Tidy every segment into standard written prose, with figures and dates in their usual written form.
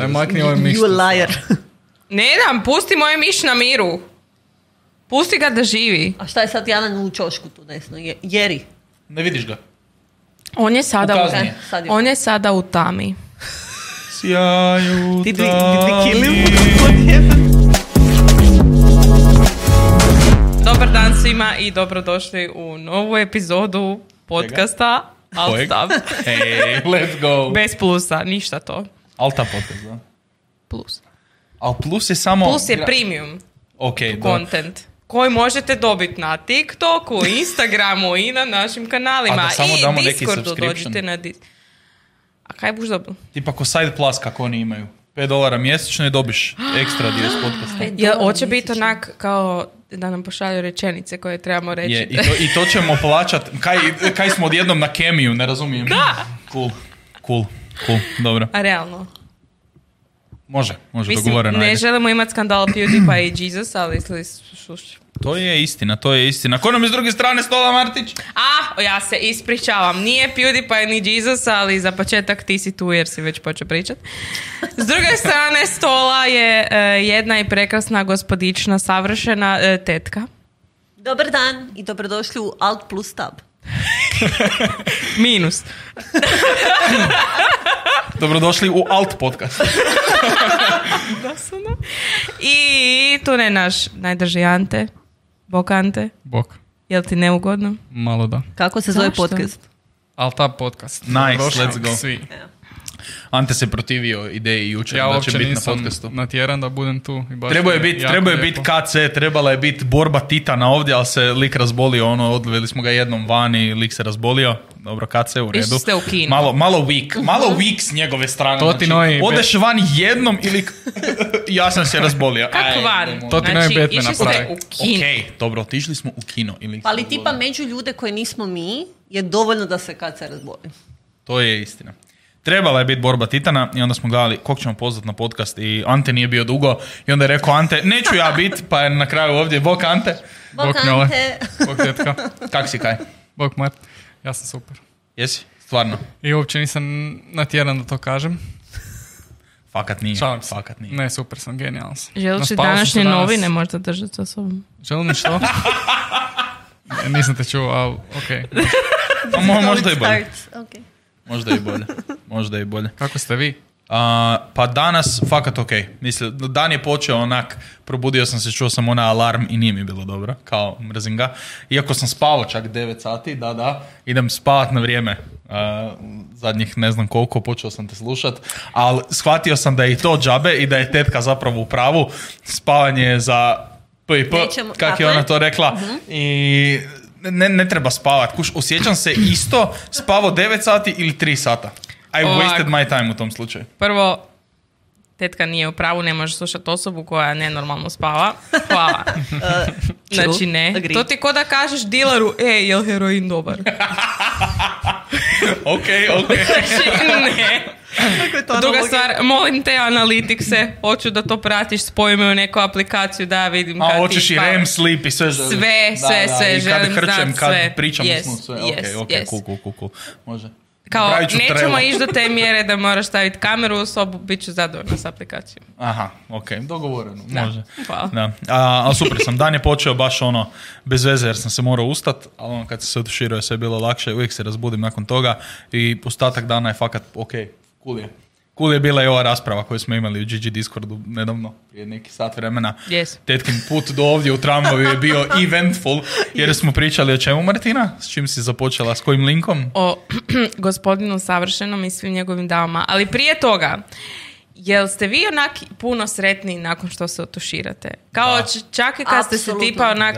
Aj makni ovaj miš. You liar. Ne dam, pusti moj miš na miru. Pusti ga da živi. A šta je sad Janan u čošku tu desno? Jeri. Ne vidiš ga. On je sada on je sada u tami. Sjaju tami. Did we kill him? Dobar dan svima i dobrodošli u novu epizodu podcasta Altab. Hey, let's go. Bez plusa, ništa to. Altab podcast, da? Plus. Al plus je samo... Plus je premium content. Koji možete dobiti na TikToku, Instagramu i na našim kanalima. I Discordu dođite na Discord. A kaj buš dobili? Tipa ko Side Plus kako oni imaju. $5 mjesečno i dobiš ekstra dio s podcasta. Ja, hoće biti onak kao... da nam pošalju rečenice koje trebamo reći. Je, i to ćemo plaćat. Kaj smo odjednom na kemiju, ne razumijem. Da! Cool, dobro. A realno? Može, dogovoreno. Ne želimo imati skandal PewDiePie i Jesus, ali slušaj. To je istina. Ko nam je s druge strane stola, Martić? Ja se ispričavam. Nije PewDiePie ni Jesus, ali za početak ti si tu jer si već počeo pričat. S druge strane stola je jedna i prekrasna gospodična, savršena tetka. Dobar dan i dobrodošli u Alt plus Tab. Minus. Dobrodošli u Alt podcast. I tu ne naš najdrži Ante. Bok Ante. Bok. Jel ti neugodno? Malo da. Kako se zove podcast? Altab podcast. Nice, let's go. Svi. Ante se protivio ideji jučer da će biti na podcastu. Ja natjeran da budem tu. Trebao je biti KC, trebala je biti borba Titana ovdje, ali se lik razbolio, odveli smo ga jednom van i lik se razbolio. Dobro, KC, u redu. Malo weak s njegove strane. Znači, odeš van jednom i lik... ja sam se razbolio. Kako van? To ti novi Batman napravi. Ok, dobro, otišli smo u kino. Ali tipa među ljude koji nismo mi je dovoljno da se KC razboli. To je istina. Trebala je biti borba Titana i onda smo gledali kog ćemo pozvati na podcast i Ante nije bio dugo i onda je rekao Ante, neću ja biti, pa je na kraju ovdje. Bok Ante. Bok Ante. Bok tetka. Kak si, Kaj? Bok Mart. Ja sam super. Jesi? Stvarno? I uopće nisam natjeran da to kažem. Fakat nije. Ne, super sam, genijalan sam. Želiš li današnje novine možda držati sa sobom? Želim li što? Nisam te čuo, ali okej. Možda je bolje. Okej. Možda i bolje. Kako ste vi? Pa danas, fakat okej. Mislim, dan je počeo onak, probudio sam se, čuo sam onaj alarm i nije mi bilo dobro, kao mrzim ga. Iako sam spavao čak 9 sati, da, idem spavat na vrijeme. Zadnjih ne znam koliko, počeo sam te slušat, ali shvatio sam da je i to džabe i da je tetka zapravo u pravu. Spavanje je za p.i.p., kak je ona to rekla, i... Ne treba spavat, kuš, osjećam se isto, spavo 9 sati ili 3 sata. Wasted my time u tom slučaju. Prvo, tetka nije u pravu, ne može slušati osobu koja nenormalno spava. Hvala. Znači ne. Agreed. To ti ko da kažeš dilaru, jel heroin dobar? Ok. Znači ne. Druga stvar, molim te analitikse, hoću da to pratiš, spojme u neku aplikaciju da ja vidim kad ti... hoćeš i REM sleep i sve želim. Sve, želim znat sve. I kad hrčem, kad pričam, smo sve. Yes. Cool. Može. Kao, nećemo ići do te mjere da moraš staviti kameru u sobu, bit ću zadovoljna s aplikacijom. Aha, ok, dogovoreno, da. Može. Hvala. Da. Ali super sam, dan je počeo baš ono, bez veze jer sam se morao ustat, ali ono kad se otuširao je sve bilo lakše, uvijek se razbudim nakon toga i ostatak dana je fakat ok, cool je bila i ova rasprava koju smo imali u GG Discordu nedavno, prije neki sat vremena. Yes. Tetkin put do ovdje u tramvaju je bio eventful, jer smo pričali o čemu, Martina? S čim si započela? S kojim linkom? O gospodinu savršenom i svim njegovim davama. Ali prije toga, jel ste vi onak puno sretni nakon što se otuširate? Kao čak i kad Absolutno. Ste se tipa onak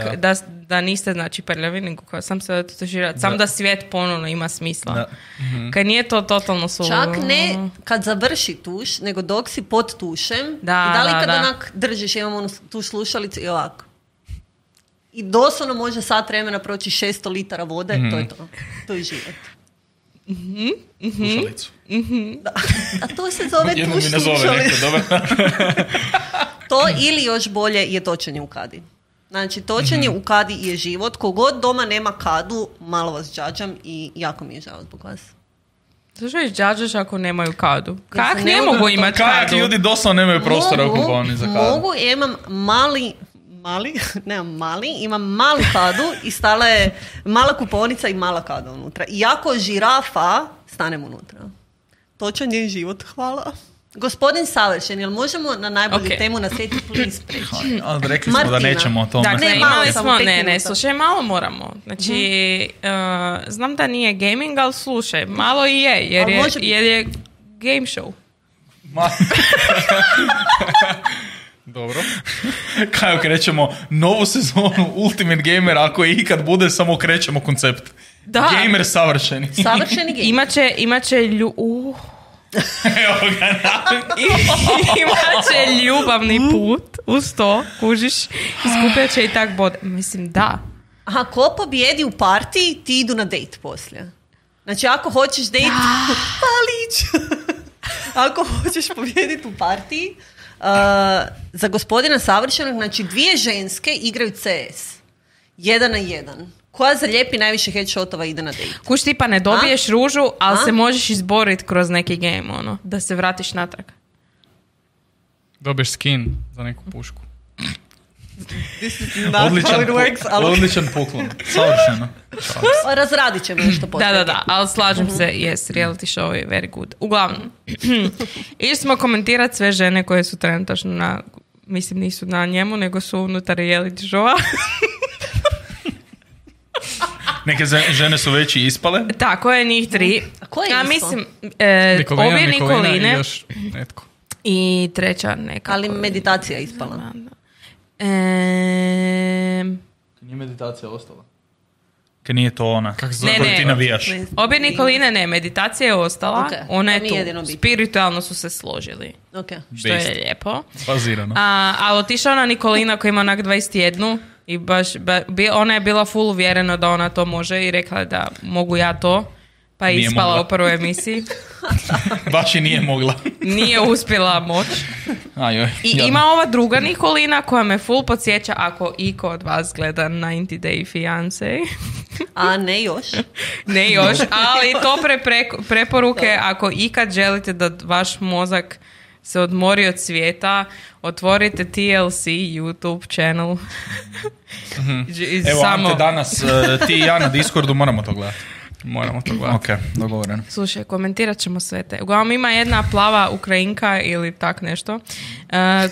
da niste znači prljavi, nego sam se otuširati, sam da svijet ponovno ima smisla. Da. Mm-hmm. Kad nije to totalno solo. Čak ne kad završi tuš, nego dok si pod tušem, da li kad onak držiš, imamo onu tuš slušalicu i ovako. I doslovno može sat vremena proći 600 litara vode, to je to. To je život. Mm-hmm. Slušalicu. Mm-hmm. Da. A to se zove tuš slušalicu. To ili još bolje je točenje u kadi. Znači, točenje u kadi je život. Kogod doma nema kadu, malo vas džađam i jako mi je žao zbog vas. Zašto ih džađaš ako nemaju kadu? Kak ne mogu imati kadu? Kak ljudi doslovno nemaju prostora u kupovni za kadu. Mogu, ja imam imam mali kadu i stala je mala kupovnica i mala kada unutra. Iako žirafa, stanem unutra. Točan je život, hvala. Gospodin savršen, jel možemo na najbolju temu na svijetu please preći? Rekli smo da nećemo o tome. Dakle, ne, slušaj, malo moramo. Znači, znam da nije gaming, ali slušaj, malo i je, jer je game show. Dobro. Kaj okrećemo novu sezonu Ultimate Gamer, ako je ikad bude, samo okrećemo koncept. Da. Gamer savršeni. Savršeni gamer. Imaće ljubavni put uz to, kužiš, iskupljat će i tak bod. Mislim, da. Aha, ko pobjedi u partiji, ti idu na dejt poslije. Znači, ako hoćeš dejt... Ako hoćeš pobjediti u partiji, za gospodina savršenog, znači dvije ženske igraju CS. 1-1. Koja zalijepi najviše headshotova ide na dejt. Kuš ti pa ne dobiješ ružu, ali se možeš izboriti kroz neki game, ono, da se vratiš natrag. Dobiješ skin za neku pušku. Odličan poklon. Savršeno. Razradit ćemo nešto poslije. Da, ali slažem se, yes, reality show je very good. Uglavnom, išli smo komentirati sve žene koje su trenutačno na, mislim nisu na njemu, nego su unutar reality showa. Neke žene su već i ispale. Tako je, njih 3. A ko je ispao? Mislim, obje Nikoline i još netko. I treća neka. Ali meditacija je ispala. Nije meditacija ostala. Kad nije to ona. Kako se koju ti navijaš? Obje Nikoline ne, meditacija je ostala. Okay. Ona je tu. Spiritualno su se složili. Okay. Što je lijepo. Bazirano. A otišla ona Nikolina koja ima onak 21. I baš, ona je bila full uvjerena da ona to može i rekla da mogu ja to, pa je ispala u prvoj emisiji. Baš i nije mogla. Nije uspjela moć. I ima ova druga Nikolina koja me full podsjeća, ako iko od vas gleda 90 Day Fiancé. A ne još. Ne još, ali to preporuke ako ikad želite da vaš mozak se odmori od svijeta, otvorite TLC YouTube channel. Evo, samo... Ante, danas ti i ja na Discordu moramo to gledati. Ok, dogovoreno. Slušaj, komentirat ćemo sve te. Uglavnom, ima jedna plava Ukrajinka ili tak nešto,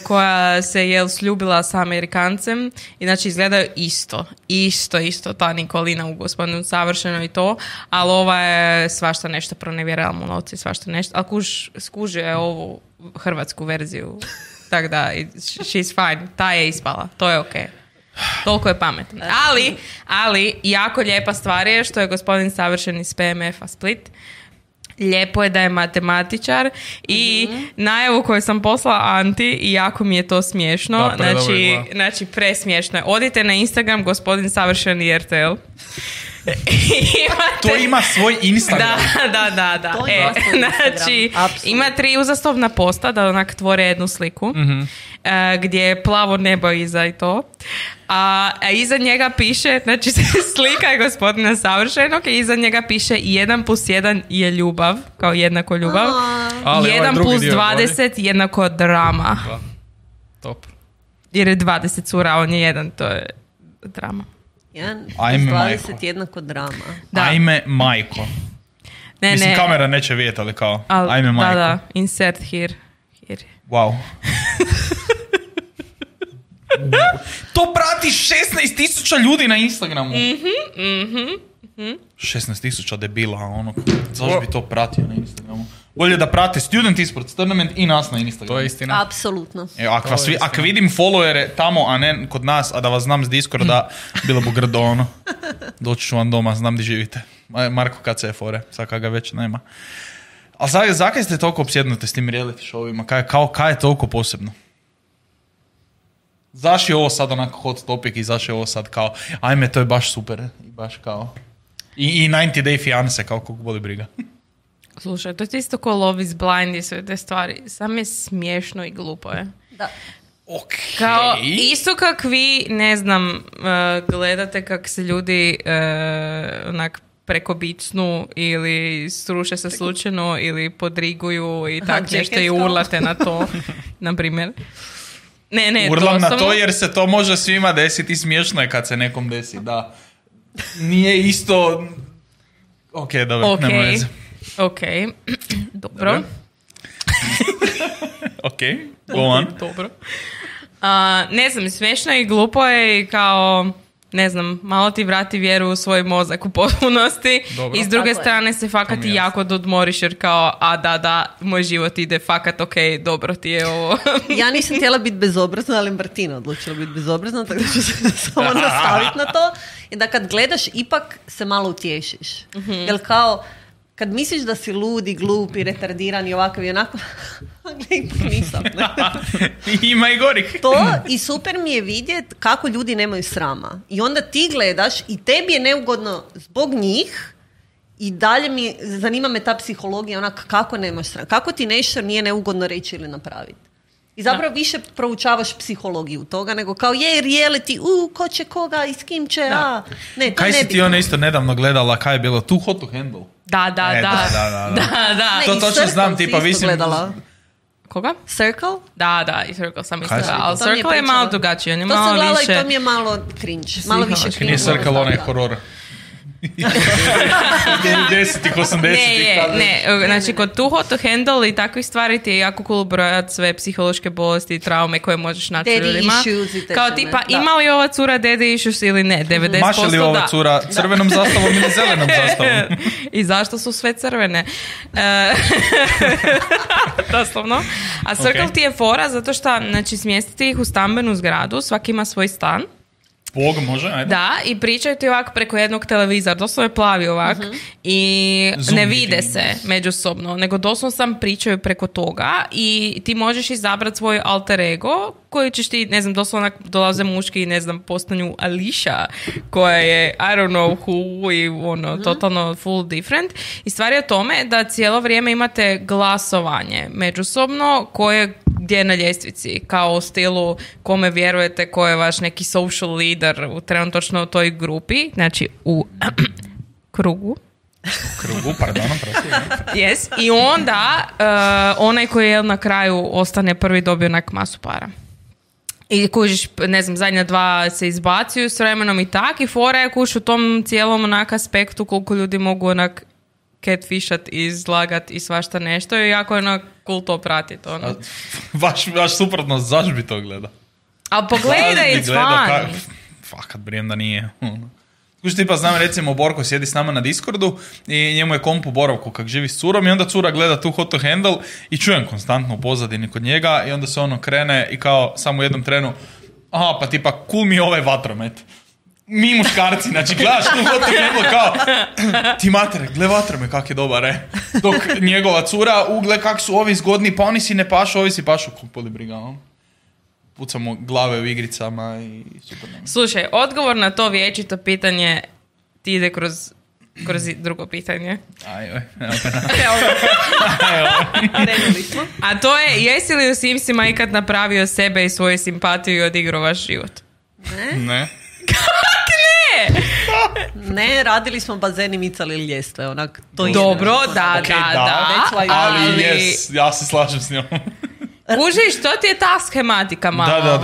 koja se je sljubila sa Amerikancem i znači izgledaju isto, ta Nikolina u Gospodinu savršeno i to, ali ova je svašta nešto pronevjerala mu novci, svašta nešto, ali skužuje ovu hrvatsku verziju, tako da she's fine, ta je ispala, to je ok. Toliko je pametno. Ali, jako lijepa stvar je što je gospodin savršen iz PMF-a Split. Lijepo je da je matematičar i najavu koju sam poslala Anti i jako mi je to smiješno. Da, znači, presmiješno je. Odite na Instagram gospodin savršen i RTL. To ima svoj Instagram. Da. Znači, ima 3 uzastopna posta da onak tvore jednu sliku gdje je plavo nebo iza i to. A iza njega piše, znači slika je gospodina savršenog i iza njega piše 1+1 je ljubav, kao jednako ljubav. 1+20 jednako drama. Top. Jer je 20 cura, on je 1, to je drama. 1+20 jednako drama. Da. Ajme majko. Mislim, kamera neće vidjeti, ali kao, ajme majko. Da, insert here. Wow. To prati 16.000 ljudi na Instagramu. 16.000 debila, ono, zašto bi to pratio na Instagramu? Bolje da prate Student Esports Tournament i nas na Instagramu. To je istina. Apsolutno. Ako vidim followere tamo, a ne kod nas, a da vas znam s Discorda, bilo bi grdo, ono. Doći ću vam doma, znam di živite. Marko KC je fore, sad kada ga već nema. A zakaj ste toliko opsjednute s tim reality showima? Kaj je toliko posebno? Zašto je ovo sad onako hot topic i zašto je ovo sad kao, ajme, to je baš super. I baš kao... I 90 Day Fiancé, kao koliko boli briga. Slušaj, to je isto ko Love is Blind i sve te stvari. Sam je smiješno i glupo je. Da. Ok. Kao, isto kak vi, ne znam, gledate kak se ljudi onak prekobicnu ili sruše se slučajno ili podriguju i tako nešto i urlate na to, na primjer. Ne, urlam na to jer se to može svima desiti i smiješno je kad se nekom desi, da. Nije isto... Ok, dobro, okay. Nema veze. Ok, dobro. Ok, go on. Dobro. Ne znam, smiješno i glupo je i kao... Ne znam, malo ti vrati vjeru u svoj mozak u potpunosti. Dobro. I s druge strane se fakat i jako dodmoriš jer kao, moj život ide fakat ok, dobro ti je ovo. Ja nisam htjela biti bezobrazna, ali Martina odlučila biti bezobrazna, tako da ću se samo nastaviti na to. I da kad gledaš, ipak se malo utješiš. Mm-hmm. Jer kao, kad misliš da si ludi, glupi, retardiran i ovakav i onako, ipak nisam. Ima i gorih. To i super mi je vidjeti kako ljudi nemaju srama. I onda ti gledaš i tebi je neugodno zbog njih i dalje mi zanima me ta psihologija onak kako nemaš srama. Kako ti nešto nije neugodno reći ili napraviti. I zapravo više proučavaš psihologiju toga nego kao je reality, ko će koga i s kim će, a... Ne, to kaj si ti ona isto nedavno gledala, kaj je bilo Too Hot to Handle? Da. Ne, to točno znam, tipa visim... Gledala. Koga? Circle? Da, i Circle sam isto. Ali Circle je malo drugačije, on je malo više... To sam gledala i to mi je malo cringe. Malo više cringe. Nije Circle, onaj horor. 10-ih, 80-ih. Ne, znači kod Too Hot to Handle i takvih stvari ti je jako cool brojati sve psihološke bolesti i traume koje možeš naći daddy ljudima. Kao tipa, ima li ova cura daddy issues ili ne? 90% maše li ova cura crvenom zastavom ili zelenom zastavom? I zašto su sve crvene? Doslovno. A Circle ti je fora zato što znači, smjestiti ih u stambenu zgradu, svaki ima svoj stan. Bog može, ajde. Da, i pričaju ti ovako preko jednog televizora, doslovno je plavi ovak i Zoom ne vide meeting. Se međusobno, nego doslovno sam pričaju preko toga i ti možeš izabrati svoj alter ego koji ćeš ti, ne znam, doslovno dolaze muški i ne znam, postanju Ališa koja je I don't know who i ono, totalno full different. I stvar je o tome da cijelo vrijeme imate glasovanje međusobno koje gdje je na ljestvici, kao u stilu kome vjerujete, ko je vaš neki social leader u trenutno u toj grupi, znači u krugu. Yes. I onda onaj koji je na kraju ostane prvi dobio onak masu para. I kužiš, ne znam, zadnja dva se izbacuju s vremenom i tak i fora je kuš u tom cijelom onak aspektu koliko ljudi mogu onak catfishat, izlagat i svašta nešto i jako je onak cool to pratiti. Ono. Vaš suprotno, zaš bi to gleda? A pogledaj, it's fun. Fakat, brijem da nije. Kuš tipa, znam recimo, Borko sjedi s nama na Discordu i njemu je komp u boravku kak živi s curom i onda cura gleda tu Hot to Handle i čujem konstantno u pozadini kod njega i onda se ono krene i kao samo u jednom trenu, aha, pa tipa, cool mi je ovaj vatromet. Mi muškarci, znači gledaš tu Hot to Handle kao ti matere, gle vatrome kak je dobar, dok njegova cura, ugle kak su ovi zgodni, pa oni si ne pašu, ovi si pašu, kupoli briga, pucamo glave u igricama i super. Slušaj, odgovor na to vječito pitanje ti ide kroz drugo pitanje. A to je, jesi li u Simsima ikad napravio sebe i svoju simpatiju i odigrao vaš život? Ne. Kak ne? Ne, radili smo bazen i micali ljestve. Onak, to dobro, je da. Ali jes, ja se slažem s njom. Kužiš, što ti je ta schematika malo?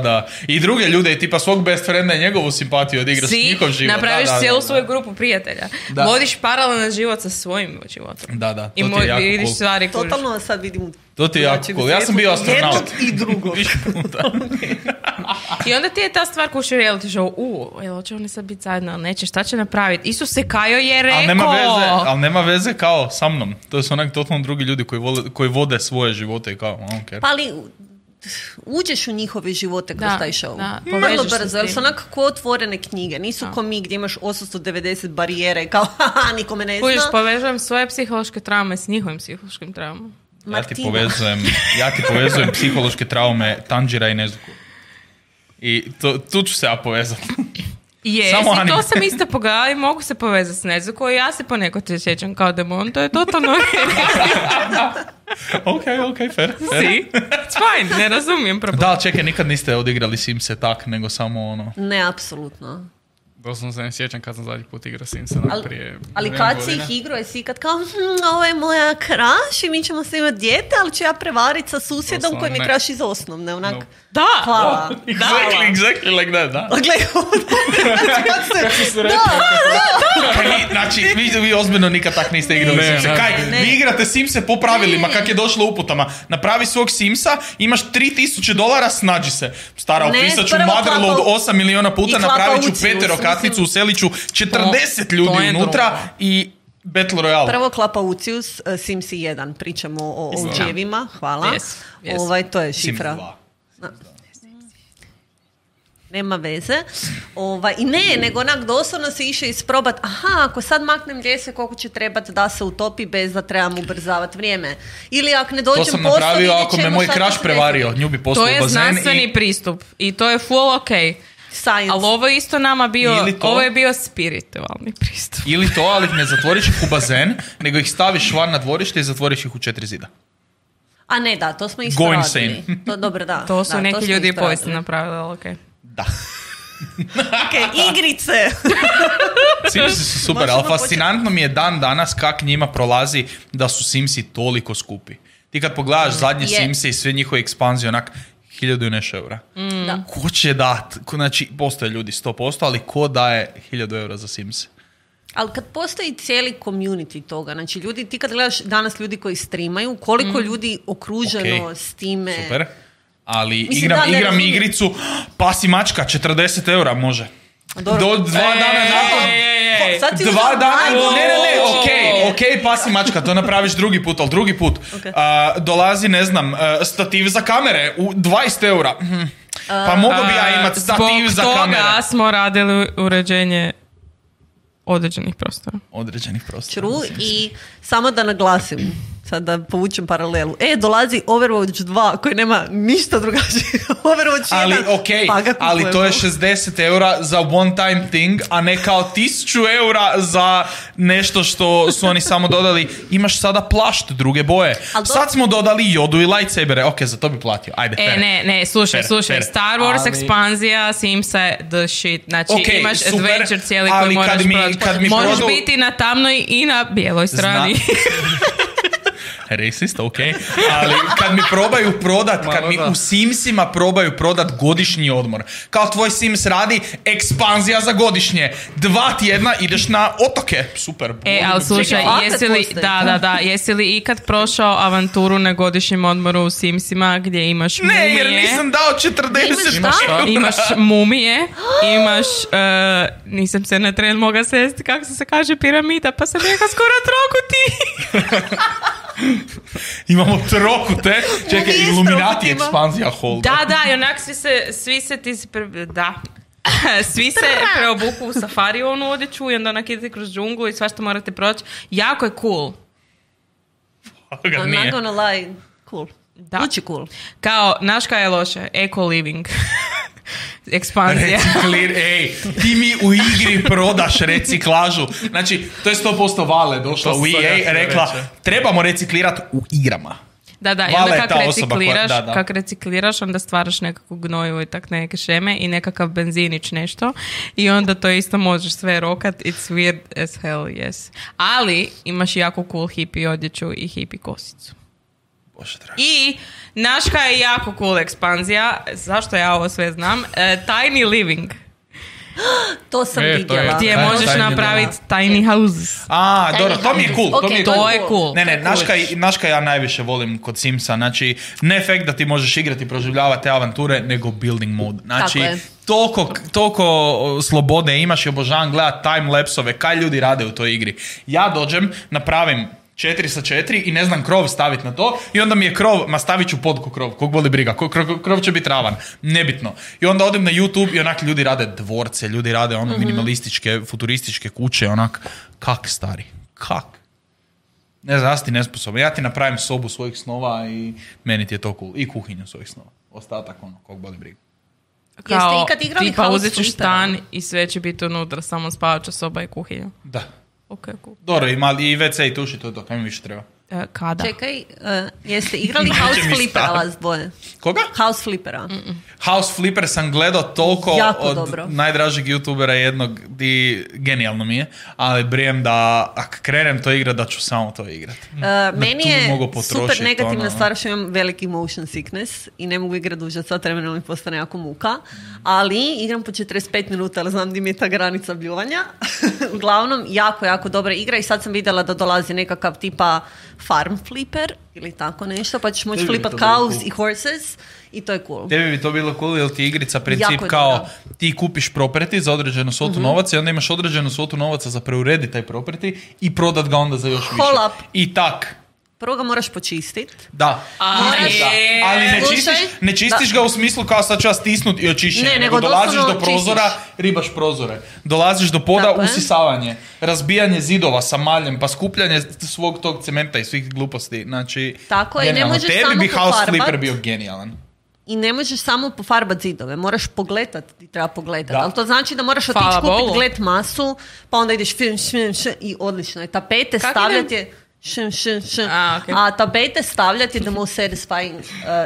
Da. I druge ljude, tipa svog best frienda i njegovu simpatiju odigraš njihov život. Napraviš cijelu svoju grupu prijatelja. Da. Vodiš paralelan život sa svojim životom. Da, to ti je jako cool. Stvari, totalno sad vidim. To ti je jako cool. Ja sam bio astronaut. Jednog i drugog. Okay. I onda ti je ta stvar kuši reality show. Hoće oni sad biti zajedno, ali neće, šta će napraviti? Isuse, Kajo je rekao. Ali nema veze kao sa mnom. To su onak totalno drugi ljudi koji vode svoje živote i kao, okay. Pa ali... uđeš u njihove živote kroz taj show. Vrlo brzo, jer su onako ko otvorene knjige. Nisu ko mi gdje imaš 890 barijera i kao, nikome ne zna. Kužiš, povežujem svoje psihološke traume s njihovim psihološkim traumama. Ja ti povezujem psihološke traume Tanjira i Nezuku. I tu ću se ja povezati. I to sam isto pogledala i mogu se povezati s Nezuku i ja se ponekad sjećam kao demon, to je totalno... Ok, fair. Si? It's fine, ne razumijem problem. Da, čekaj, nikad niste odigrali Simse tak, nego samo ono... Ne, apsolutno. Doslovno se ne sjećam kad sam zadnji put igrao Simpsona prije. Ali kad si ih igrao, jesi ikad kao ovo je moja kraš i mi ćemo se imati dijete, ali ću ja prevariti sa susjedom doslovno, koji mi je kraš iz osnovne. Onak, no. Da! Hvala. Da. Exactly like that, da. Da. Znači, vi ozbiljno nikad tak niste igrali Simse. Kaj, vi igrate Simse po pravilima, kak je došlo uputama. Napravi svog Simsa, imaš $3,000, snađi se. Stara, opisat ću Motherload od 8 miliona puta, napravit ću peterokatnicu, uselit ću 40 ljudi unutra i... Battle Royale. Prvo Klapaucius, Simsi 1, pričamo o dževima, hvala. Ovaj, to je šifra. Nema veze. I ne, nego onak doslovno se išao isprobat, aha, ako sad maknem ljese, koliko će trebati da se utopi bez da trebam ubrzavati vrijeme. Ili ako ne dođem poslu, to sam napravio, ako me moj kraš prevario, nju bi poslao bazen. To je znanstveni pristup i to je full okej. Science. Ali ovo je isto nama bio, ovo je bio spiritualni pristup. Ili to, ali ne zatvoriš ih u bazen, nego ih staviš van na dvorište i zatvoriš ih u 4 zida. A ne, da, to smo isto radili. To, dobro, da. To su da, neki to ljudi povijesti napravili, ali okej. Da. Ok, igrice. Simsi su super, ali fascinantno mi je dan danas kak njima prolazi da su Simsi toliko skupi. Ti kad pogledaš zadnje Simse i sve njihove ekspanzije, onak... 1.000 i nešto eura. Da. Ko će dat? Znači, postoje ljudi 100%, ali ko daje 1.000 eura za Sims? Ali kad postoji cijeli community toga, znači ljudi, ti kad gledaš danas ljudi koji streamaju, koliko ljudi okruženo s time... Super, ali igram igricu, pas i mačka, 40 eura može. Dobro. Do 2 dana nakon... Ok, pas i mačka, to napraviš drugi put, ali drugi put dolazi, ne znam, stativ za kamere u 20 eura. Pa mogu bi ja imati stativ za kamere. Zbog toga smo radili uređenje određenih prostora. True, i samo da naglasim, sad da povučem paralelu. Dolazi Overwatch 2 koji nema ništa drugačije. Overwatch 1. Ali okej, ali to je 60 eura za one time thing, a ne kao 1000 eura za nešto što su oni samo dodali. Imaš sada plašt, druge boje. Sad smo dodali jodu i lightsabere. Ok, za to bi platio. Ajde, slušaj. Star Wars ekspanzija, Simsa je the shit. Znači, imaš adventure cijeli koji moraš proći. Možeš biti na tamnoj i na bijeloj strani. Racist, okej. Ali kad mi probaju prodat, kad mi u Simsima probaju prodat godišnji odmor. Kao tvoj Sims radi ekspanzija za godišnje. 2 tjedna ideš na otoke. Super. Ali slušaj, jesi li ikad prošao avanturu na godišnjem odmoru u Simsima gdje imaš mumije? Ne, jer nisam dao 40. Imaš mumije, imaš, nisam se na tren mogla sesti, kako se kaže, piramida, pa sam neka skoro trokuti. Imamo trokute. Čekaj, Illuminati ekspanzija holda. Da, i onak svi se preobuku u safari onu odjeću i onda onak idete kroz džunglu i svašta morate proći. Jako je cool. I'm not gonna lie, cool. Uči cool. Kao, naš kaj je loše, eco living. Ekspanzija. Ej, ti mi u igri prodaš reciklažu. Znači, to je 100% Vale došla u EA, rekla, trebamo reciklirati u igrama. Da, i onda kak recikliraš, onda stvaraš nekakvu gnoju i tak neke šeme i nekakav benzinić nešto i onda to isto možeš sve rokat. It's weird as hell, yes. Ali imaš jako cool hippie odjeću i hippie kosicu. I naška je jako cool ekspanzija, zašto ja ovo sve znam, Tiny Living. To sam vidjela. Gdje možeš napraviti tiny houses. A, dobro, to mi je cool. To je cool. Ne, naška ja najviše volim kod Simsa. Znači, ne efekt da ti možeš igrati i proživljavati te avanture, nego building mode. Znači, toliko slobode imaš i obožavam gledat time-lapsove, kaj ljudi rade u toj igri. Ja dođem, napravim 4x4 i ne znam krov staviti na to i onda mi je krov, ma stavit ću podku krov, kog boli briga, krov će biti ravan, nebitno. I onda odem na YouTube i onak ljudi rade dvorce, ljudi rade ono minimalističke, futurističke kuće, onak, kak stari, kak? Ne znam, ja ti nesposobno, ja ti napravim sobu svojih snova i meni ti je to cool, i kuhinju svojih snova, ostatak ono, kog boli briga. Kao, ti pa uzet ćeš stan i sve će biti unutra, samo spavača soba i kuhinja. Da. Okay, cool. Dobro, i WC i tuši, to je to, kaj mi više treba. kada. Čekaj, jeste igrali House Flippera vas dvoje? Koga? House Flippera. House Flipper sam gledao toliko od dobro. Najdražeg youtubera jednog, genijalno mi je, ali brijem da ako krenem to igrat, da ću samo to igrat. Da meni je super negativna stvar što imam veliki motion sickness i ne mogu igrat duže, sad vremena mi postane jako muka, ali igram po 45 minuta, ali znam gdje mi je ta granica bljuvanja. Uglavnom, jako, jako dobra igra i sad sam vidjela da dolazi nekakav tipa farm flipper ili tako nešto, pa ćeš moći flipat cows i horses i to je cool. Tebi bi to bilo cool, jer ti igrica princip kao ti kupiš property za određenu svotu novaca i onda imaš određenu svotu novaca za preurediti taj property i prodat ga onda za još više. I tak. Prvo ga moraš počistiti. Da. Ali ne čistiš ga u smislu kao sad ću ja stisnuti i očišćenje. Nego dolaziš do prozora, ribaš prozore. Dolaziš do poda, tako usisavanje. Je. Razbijanje zidova sa maljem, pa skupljanje svog tog cementa i svih gluposti. Znači, tako je, ne možeš tebi samo bi House Flipper bio genijalan. I ne možeš samo pofarbat zidove, moraš pogledat, ti treba pogledat. Ali to znači da moraš otići kupiti gled masu, pa onda ideš i odlično je. Tapete stavljati je... A tapete stavljati da mu satisfying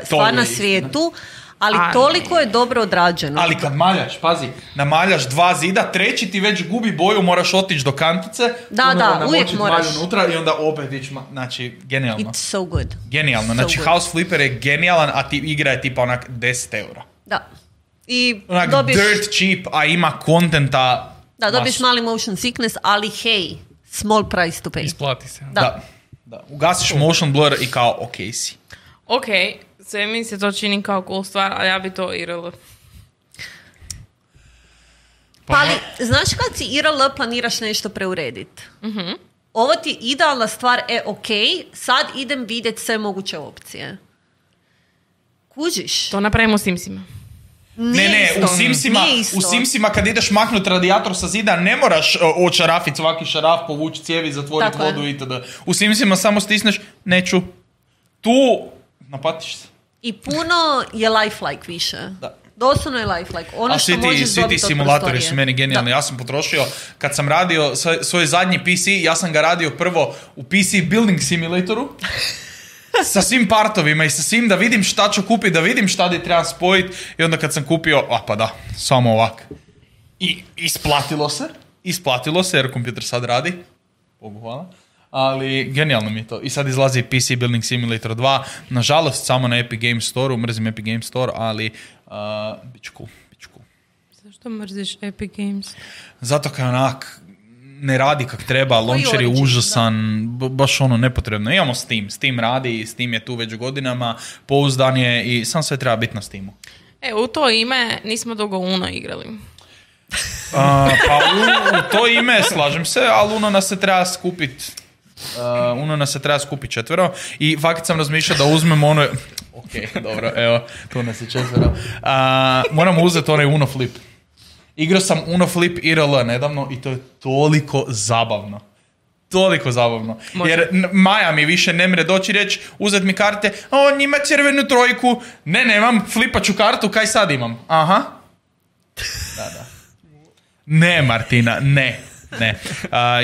stvar na svijetu, ali toliko je dobro odrađeno. Ali kad maljaš, pazi, namaljaš dva zida, treći ti već gubi boju, moraš otići do kantice, da, uvijek moraš unutra i onda opet ići, znači, genijalno. It's so good. Genijalno, znači House Flipper je genijalan, a ti igra je tipa onak 10 eura. Da. I onak dobiš... dirt cheap, a ima kontenta. Da, dobiš mali motion sickness, ali hej, small price to pay. Isplati se. Da. Ugasiš motion blur i kao ok si. Ok, sve mi se to čini kao cool stvar, a ja bi to IRL. Ali, znaš kad si IRL planiraš nešto preurediti? Ovo ti je idealna stvar, ok, sad idem vidjeti sve moguće opcije. Kužiš? To napravimo u Simsima. U Simsima kad ideš maknut radijator sa zida ne moraš očarafiti svaki šaraf, povući cijevi, zatvoriti vodu itd. U Simsima samo stisneš, neću. Tu napatiš se. I puno je lifelike više. Da. Doslovno je lifelike. A svi ti simulatori su meni genijalni. Ja sam potrošio, kad sam radio svoj zadnji PC, ja sam ga radio prvo u PC Building Simulatoru. Sa svim partovima i sa svim da vidim šta ću kupiti, da vidim šta gdje trebam spojiti i onda kad sam kupio, samo ovak. I isplatilo se jer kompjuter sad radi, Bogu hvala, ali genijalno mi je to. I sad izlazi PC Building Simulator 2, nažalost samo na Epic Games Store, mrzim Epic Games Store, ali bit cool. Zašto mrziš Epic Games? Zato kao onak... ne radi kak treba, launcher je užasan, baš ono nepotrebno. Imamo Steam radi, Steam je tu već godinama, pouzdan je i sam sve treba biti na Steamu. U to ime nismo dugo Uno igrali. U to ime slažem se, ali Uno nas se treba skupiti. Četvero i fakt sam razmišljao da uzmemo ono... Ok, dobro, evo, tu nas je četvero. Moramo uzeti onaj Uno Flip. Igrao sam Uno Flip IRL nedavno i to je toliko zabavno. Može. Jer Maja mi više ne mre doći reći, uzet mi karte, on ima crvenu trojku, nemam, flipaću kartu, kaj sad imam? Aha. Da. Ne, Martina, ne.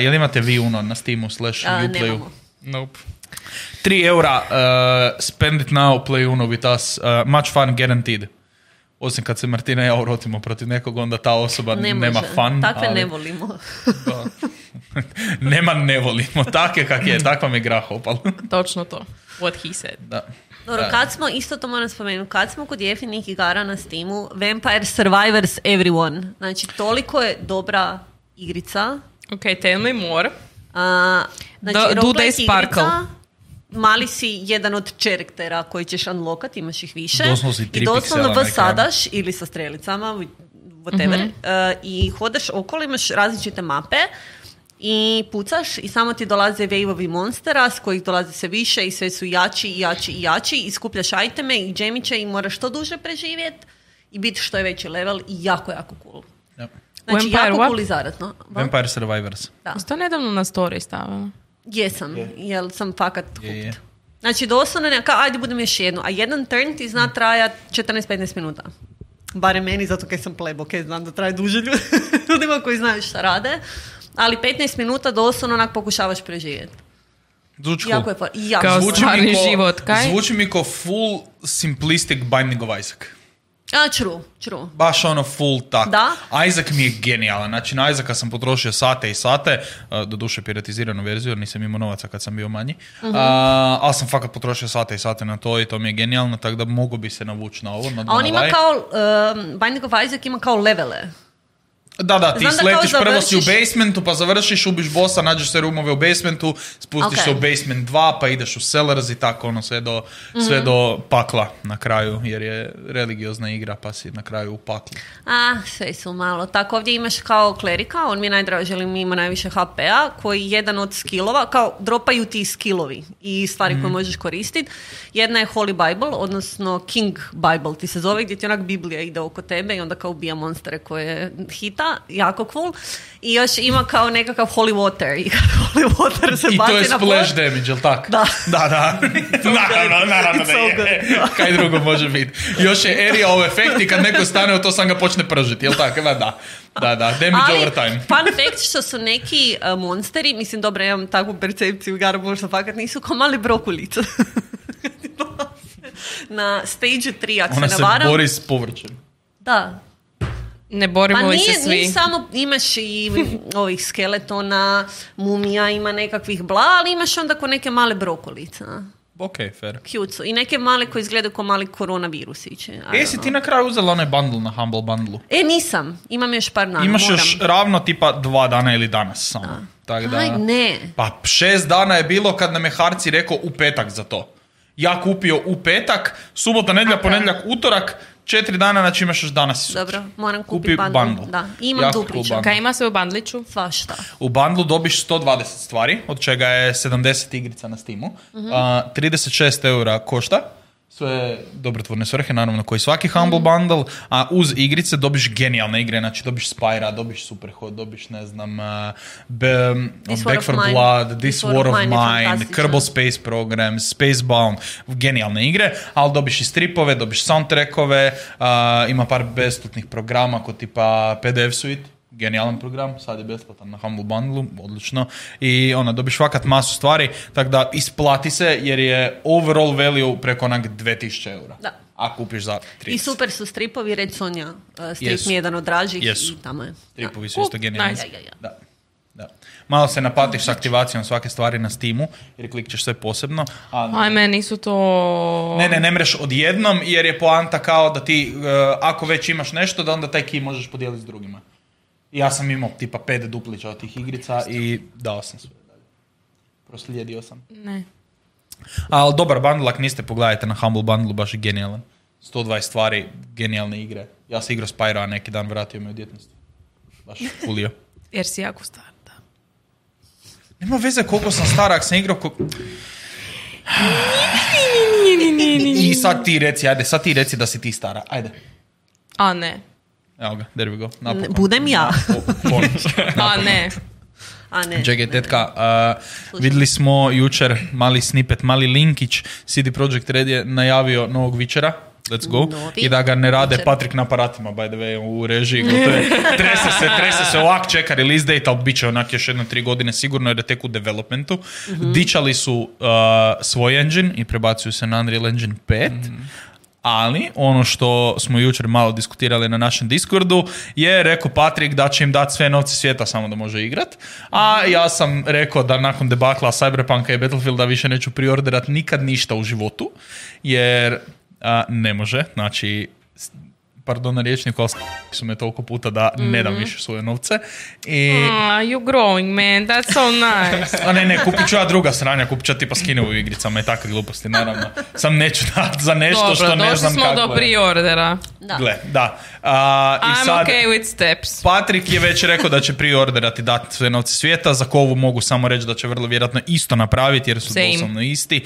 Jel imate vi Uno na Steamu /Uplayu? Nemamo. Nope. 3 eura, spend it now, play Uno with us, much fun guaranteed. Osim kad se Martina i ja urotimo protiv nekog, onda ta osoba nema fun. Takve ne volimo. Takve kak je, takva mi grah opala. Točno to. What he said. Da. Dobro, kad smo kod jeftinih igara na Steamu, Vampire Survivors Everyone. Znači, toliko je dobra igrica. Ok, tell me more. Znači, do they sparkle? Igrica, mali si jedan od čeraktera koji ćeš unlockati, imaš ih više. Doslovno vsadaš ili sa strelicama, whatever, i hodaš okolo, imaš različite mape i pucaš i samo ti dolaze wave-ovi monstera s kojih dolaze sve više i sve su jači i skupljaš iteme i džemiće i moraš što duže preživjeti i biti što je veći level i jako, jako cool. Yep. Znači, Vampire, jako cool i zaradno. Vampire Survivors. Da. To nedavno na story stavila. Jesam, jer sam fakat kupit. Znači, doslovno, ajde budem još jednu, a jedan turn ti zna traja 14-15 minuta. Barem meni, zato kaj sam plebo, kaj znam da traje duže ljudima koji znaju šta rade, ali 15 minuta doslovno onak pokušavaš preživjeti. Jako je jako. Zvuči mi ko full simplistic Binding of Isaac. True. Baš ono full tak. Da? Isaac mi je genijalan. Znači na Isaaca sam potrošio sate i sate, doduše piratiziranu verziju jer nisam imao novaca kad sam bio manji, ali sam fakat potrošio sate i sate na to i to mi je genijalno, tako da mogu bi se navući na ovo. Na a on ima kao, Binding of Isaac ima kao levele. Da, ti sletiš, prvo si u basementu, pa završiš, ubiš bossa, nađeš se rumove u basementu, spustiš se u basement 2, pa ideš u cellars i tako, ono, sve do pakla na kraju, jer je religiozna igra, pa si na kraju u paklu. Sve su malo. Tako, ovdje imaš kao klerika, on mi je najdraži, želim ima najviše HP-a, koji je jedan od skillova, kao dropaju ti skillovi i stvari koje možeš koristiti. Jedna je Holy Bible, odnosno King Bible ti se zove, gdje ti onak Biblija ide oko tebe i onda kao ubija monstere koje hita. Jako cool. I još ima kao nekakav holy water. I holy water se baci na plot. I to je splash damage, jel tak? Da. Naravno da je. Kaj drugo može biti. Još je aerial efekt i kad neko stane u to sam ga počne pržiti, jel tak? Da, damage ali, over time. Fun fact što su neki monsteri, mislim, dobro, imam takvu percepciju, gara možda fakat nisu kao mali brokulice. Na stage 3, ako se navaram. Ona se bori s povrćem. Da. Ne borimo li se svi. Pa nije samo, imaš i ovih skeletona, mumija, ima nekakvih bla, ali imaš onda ko neke male brokolice. Ok, fair. Cute su. I neke male koji izgledaju ko mali koronavirusiće. Jesi ti na kraju uzela onaj bundle na Humble bundlu? Nisam. Imam još par dana. Imaš još ravno tipa 2 dana ili danas samo. Da. Aj, ne. Pa 6 dana je bilo kad nam je Harci rekao u petak za to. Ja kupio u petak, subota, nedjelja, ponedjeljak, utorak, 4 dana, znači imaš još danas. Dobro, moram kupiti bundle. Da. I imam duplića. Kaj ima se u bundliću? Svašta. U bundlu dobiš 120 stvari, od čega je 70 igrica na Steamu. 36 € košta. Sve dobrotvorne svrhe, naravno, koji svaki Humble bundle. A uz igrice dobiš genijalne igre. Znači, dobiš Spyra, dobiš Superhod, dobiš, ne znam, Back for Blood, This War of Mine, Kerbal Space Program, Spacebound. Genijalne igre. Ali dobiš i stripove, dobiš soundtrackove. Ima par besplatnih programa, kod tipa PDF Suite. Genijalan program, sad je besplatan na Humble Bundlu, odlično. I ona, dobiš fakat masu stvari, tako da isplati se jer je overall value preko onak 2000 €. Da. A kupiš za 30. I super su stripovi, reći Sonja, strip mi je jedan od dražih i tamo je. Stripovi su isto genijalni. Da. Malo se napatiš s aktivacijom svake stvari na Steamu, jer klikćeš sve posebno. Ajme, nisu to... Ne mreš odjednom, jer je poanta kao da ti, ako već imaš nešto, da onda taj key možeš podijeliti s drugima. Ja sam imao tipa 5 duplića od tih igrica i dao sam sve dalje. Proslijedio sam. Ne. Ali dobar bundle, ako niste, pogledajte na Humble bundlu, baš je genijalan. 120 stvari, genijalne igre. Ja sam igrao Spyro, a neki dan vratio me u djetinjstvo. Baš kulio. Jer si jako star, da. Nema veze koliko sam star, ako sam igrao... I sad ti reci, ajde, sad ti reci da si ti stara, ajde. A ne. Evo ga, there we go. Napokon. Budem ja. A ne. Čekaj, tetka, vidjeli smo jučer mali snippet, mali linkić. CD Projekt Red je najavio novog Witchera. Let's go. Novi. I da ga ne rade Patrik na aparatima, by the way, u režiji. Trese se ovak, čeka release date, ali bit će onak još 1-3 godine sigurno jer je tek u developmentu. Dičali su svoj engine i prebacuju se na Unreal Engine 5. Ali ono što smo jučer malo diskutirali na našem Discordu je rekao Patrik da će im dati sve novce svijeta samo da može igrat. A ja sam rekao da nakon debakla Cyberpunka i Battlefielda više neću priorderat nikad ništa u životu. Jer ne može. Znači, pardon na riječniku, ali su me toliko puta da ne dam više svoje novce. I... you're growing, man. That's so nice. Ne, kupit ću ja druga sranja, kupit ću tipa skine u igricama i takve gluposti, naravno. Sam neću dat za nešto dobro, što ne znam kako je. Dobro, došli smo do preordera. Da. I'm sad, okay with steps. Patrik je već rekao da će preorderati i dati sve novce svijeta, za kovu mogu samo reći da će vrlo vjerojatno isto napraviti, jer su doslovno isti.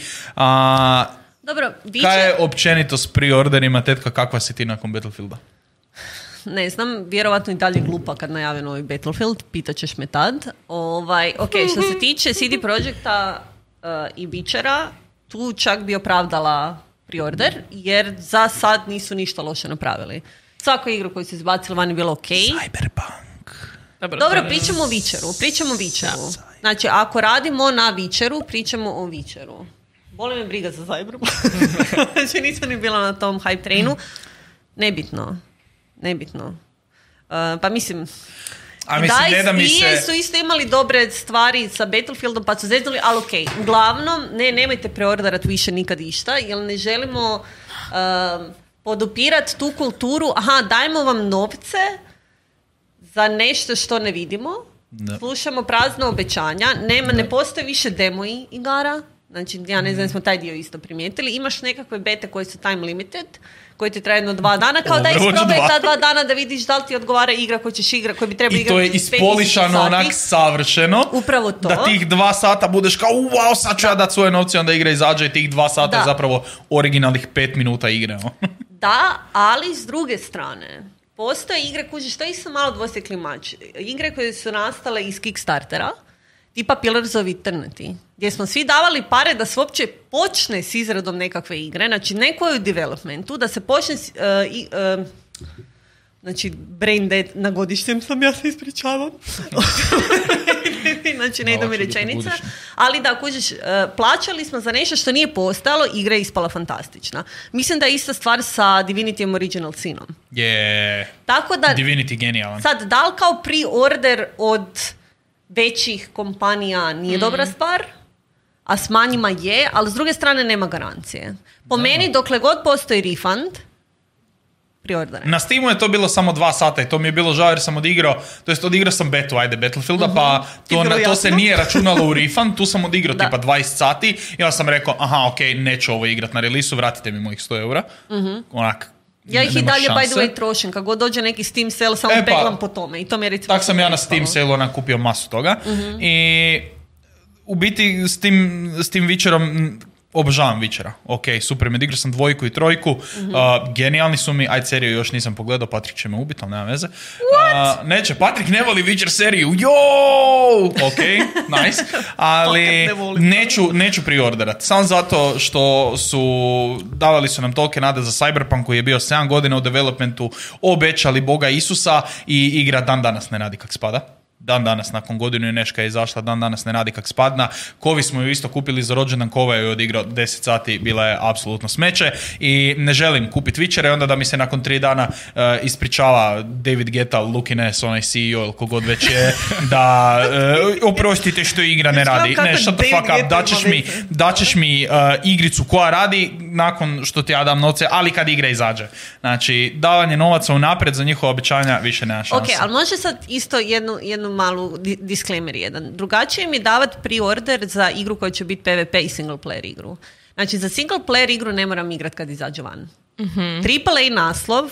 Dobro, kaj je općenito s preorderima, tetka, kakva si ti nakon Battlefielda? Ne znam, vjerovatno i dalje glupa kad najave novi Battlefield, pitaćeš me tad. Ok, što se tiče CD Projekta i Witchera, tu čak bi opravdala preorder, jer za sad nisu ništa loše napravili. Svako igru koju su izbacili van je bilo ok. Cyberpunk. Dobro, pričamo o Witcheru. Znači, ako radimo na Vičeru, pričamo o Vičeru. Boli me briga za Zajbru. Znači, nisam ni bila na tom hype trainu. Nebitno. Pa mislim... A mislim, da, i se... su isto imali dobre stvari sa Battlefieldom, pa su zeznuli, ali ok. Uglavnom, nemojte preorderati više nikad išta, jer ne želimo podupirati tu kulturu. Aha, dajmo vam novce za nešto što ne vidimo. Da. Slušamo prazna obećanja. Ne postoje više demo igara. Znači, ja ne znam, smo taj dio isto primijetili. Imaš nekakve bete koje su time limited, koje ti traje jedno 2 dana, kao da isprobaj ta 2 dana da vidiš da li ti odgovara igra koju ćeš igrati, koju bi trebalo igrati. I to je ispolišano onak savršeno. Upravo to. Da tih 2 sata budeš kao, wow, sad ću ja dati svoje novce, onda igra izađe i tih 2 sata je zapravo originalnih 5 minuta igre. Da, ali s druge strane, postoje igre, kužiš, to je isto malo dvosjekli mač. Igre koje su nastale iz Kickstartera, tipa Pillarsovi trnati, gdje smo svi davali pare da se uopće počne s izradom nekakve igre, znači neko je u developmentu, da se počne s, znači brain dead na godišnjem sam, ja se ispričavam. Znači ne idu mi rečenica. Ali da, kužiš, plaćali smo za nešto što nije postalo, igra je ispala fantastična. Mislim da je ista stvar sa Divinityjem Original Sinom. Je. Tako da, Divinity genijalan. Sad, da li kao pre-order od većih kompanija nije dobra stvar, a s manjima je, ali s druge strane nema garancije. Po meni, dokle god postoji refund, priordere. Na Steamu je to bilo samo 2 sata i to mi je bilo žao jer sam odigrao, to jest odigrao sam betu, ajde, Battlefielda, pa to se nije računalo u refund, tu sam odigrao tipa 20 sati i onda sam rekao, aha, ok, neću ovo igrat na release-u, vratite mi mojih 100 eura. Onak, ja ih i dalje by the way trošim, kako god dođe neki Steam sale samo peglam po tome i to mi je recimo. Tak sam ja na Steam sale ona kupio masu toga i u biti s tim Vičerom obožavam Vičera. Ok, super, me odigrao sam 2 i 3, genijalni su mi, aj seriju još nisam pogledao, Patrik će me ubiti, ali nema veze. Neće, Patrik ne voli Vičer seriju, ok, nice, ali neću priorderat, samo zato što su, davali su nam tolke nade za Cyberpunk koji je bio 7 godina u developmentu, obećali Boga Isusa i igra dan danas ne radi kak spada. Dan danas, nakon godinu i neška je izašla, dan danas ne radi kak spadna. Kovi smo ju isto kupili za rođendan, Kova je odigrao 10 sati, bila je apsolutno smeće i ne želim kupiti Vičere, onda da mi se nakon 3 dana ispričava David Guetta, Lukines, onaj CEO ili kogod već je, da oprostite što igra ne radi. Ne, shut the fuck up, daćeš mi igricu koja radi nakon što ti ja dam novce, ali kad igra izađe. Znači, davanje novaca unaprijed za njihova obećanja više nema šanse. Ok, ali može sad isto jednu malu disclaimer jedan. Drugačije mi je davati pre-order za igru koja će biti PvP i single player igru. Znači, za single player igru ne moram igrati kad izađe van. AAA naslov,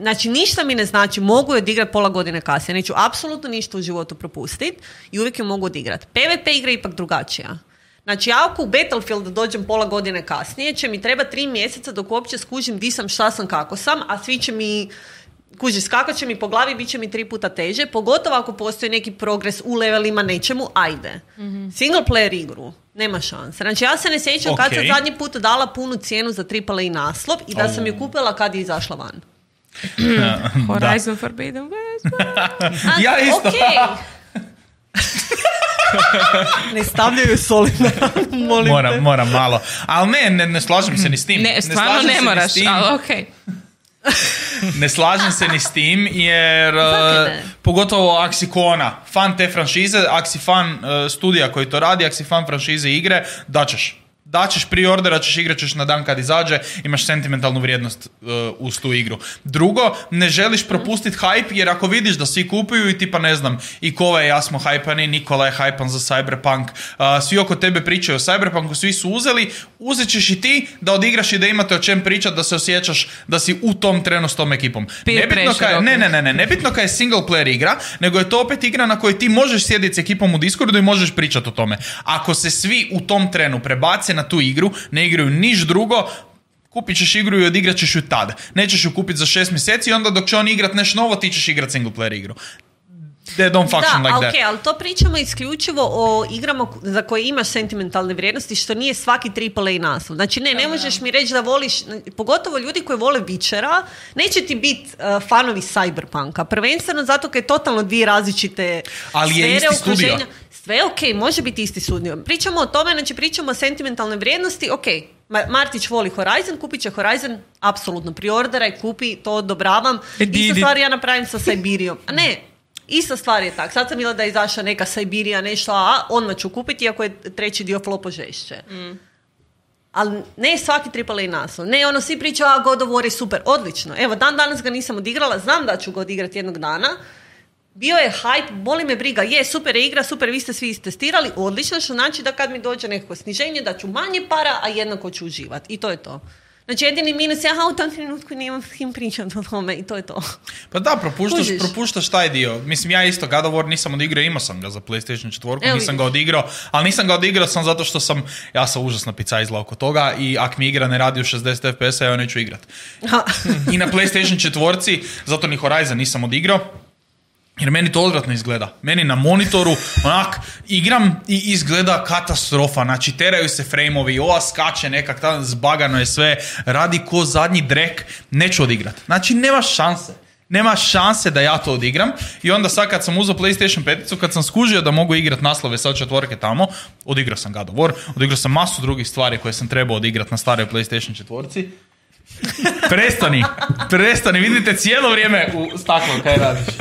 znači ništa mi ne znači, mogu je odigrati pola godine kasnije, neću apsolutno ništa u životu propustiti i uvijek je mogu odigrati. PvP igra je ipak drugačija. Znači, ja ako u Battlefield dođem pola godine kasnije, će mi treba 3 mjeseca dok uopće skužim di sam, šta sam, kako sam, a svi će mi... Kuži, skako će mi po glavi, bit će mi 3 puta teže, pogotovo ako postoji neki progres u levelima nečemu, ajde. Single player igru, nema šanse. Znači, ja se ne sjećam kad sam zadnji put dala punu cijenu za AAA i naslov i da sam ju kupila kad je izašla van. Horizon Forbidden West. Ja isto. Okay. Ne stavljaju solidno, molim te. Moram malo. Ali ne slažem se ni s tim. Ne, stvarno ne moraš, ali okej. Ne slažem se ni s tim jer pogotovo ako si kona fan te franšize, ako si fan studija koji to radi, ako si fan franšize igre, daćeš preordera, ćeš igrat, ćeš na dan kad izađe, imaš sentimentalnu vrijednost uz tu igru. Drugo, ne želiš propustiti hype jer ako vidiš da svi kupuju i tipa ne znam, i Kova i ja smo hajpani, Nikola je hajpan za Cyberpunk, svi oko tebe pričaju o Cyberpunku, svi su uzet ćeš i ti da odigraš i da imate o čem pričati, da se osjećaš da si u tom trenu s tom ekipom. Nebitno kaj je single player igra, nego je to opet igra na kojoj ti možeš sjediti s ekipom u Discordu i možeš pričati o tome. Ako se svi u tom trenu prebace na tu igru, ne igraju niš drugo, kupit ćeš igru i odigrat ćeš ju tada. Nećeš ju kupiti za 6 mjeseci i onda dok će on igrat nešto novo, ti ćeš igrat single player igru. They don't function like that. Da, ali to pričamo isključivo o igrama za koje imaš sentimentalne vrijednosti, što nije svaki AAA naslov. Znači ne možeš mi reći da voliš, pogotovo ljudi koji vole Vičera, neće ti biti fanovi Cyberpunka. Prvenstveno zato kad je totalno 2 različite sfere okruženja. sve ok, može biti isti sudnik. Pričamo o tome, znači pričamo o sentimentalnoj vrijednosti, ok, Martić voli Horizon, kupit će Horizon, apsolutno, priorderaj, kupi, to odobravam. Ista stvar ja napravim sa Sibirijom. A ne, ista stvar je tak. Sad sam bila da je izašla neka Sibirija, nešto, a odmah ću kupiti, iako je treći dio flopo žešće. Mm. Ali ne svaki AAA naslov. Ne, ono, svi pričaju, a God of War je super, odlično. Evo, dan danas ga nisam odigrala, znam da ću ga odigrati jednog dana. Bio je hype, boli me briga, je, super je igra, super, vi ste svi istestirali, odlično, što znači da kad mi dođe neko sniženje, da ću manje para, a jednako ću uživati. I to je to. Znači, jedini minus je, aha, u tom trenutku nemam s kim pričam o tome, i to je to. Pa da, propuštaš taj dio. Mislim, ja isto God of War nisam odigrao, imao sam ga za PlayStation 4, nisam ga odigrao, ali nisam ga odigrao sam zato što sam, ja sam užasna pica izla oko toga, i ako mi igra ne radi u 60 FPS-a, ja neću igrat. I na PlayStation 4, zato ni Horizon nisam odigrao, jer meni to odvratno izgleda. Meni na monitoru, onak, igram i izgleda katastrofa. Znači, teraju se frame-ovi, ova skače nekak, tam zbagano je sve, radi ko zadnji drek, neću odigrat. Znači, nema šanse da ja to odigram. I onda sad kad sam uzeo PlayStation 5-icu, kad sam skužio da mogu igrat naslove sa 4-ke tamo, odigrao sam God of War, odigrao sam masu drugih stvari koje sam trebao odigrat na staroj PlayStation 4-ci. Prestani, vidite cijelo vrijeme u staklo, kaj radiš.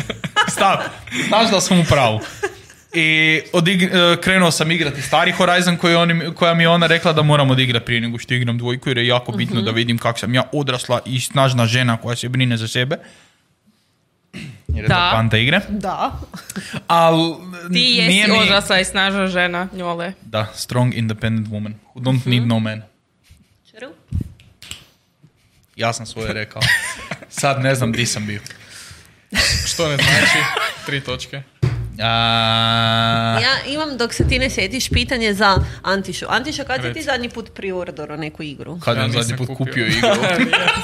Znaš da sam u pravu. I krenuo sam igrati stari Horizon koja mi je ona rekla da moram odigrati prije nego što igram dvojku, jer je jako bitno da vidim kako sam ja odrasla i snažna žena koja se brine za sebe. Jer je to panta igre. Da. Al, ti jesi odrasla i snažna žena, njole. Da, strong independent woman who don't need no man. Čaru? Ja sam svoje rekao. Sad ne znam di sam bio. Što ne znači 3 točke? Ja imam, dok se ti ne sjetiš, pitanje za Antišu. Antiša, kad si ti zadnji put priordero neku igru? Kad ja zadnji put kupio igru?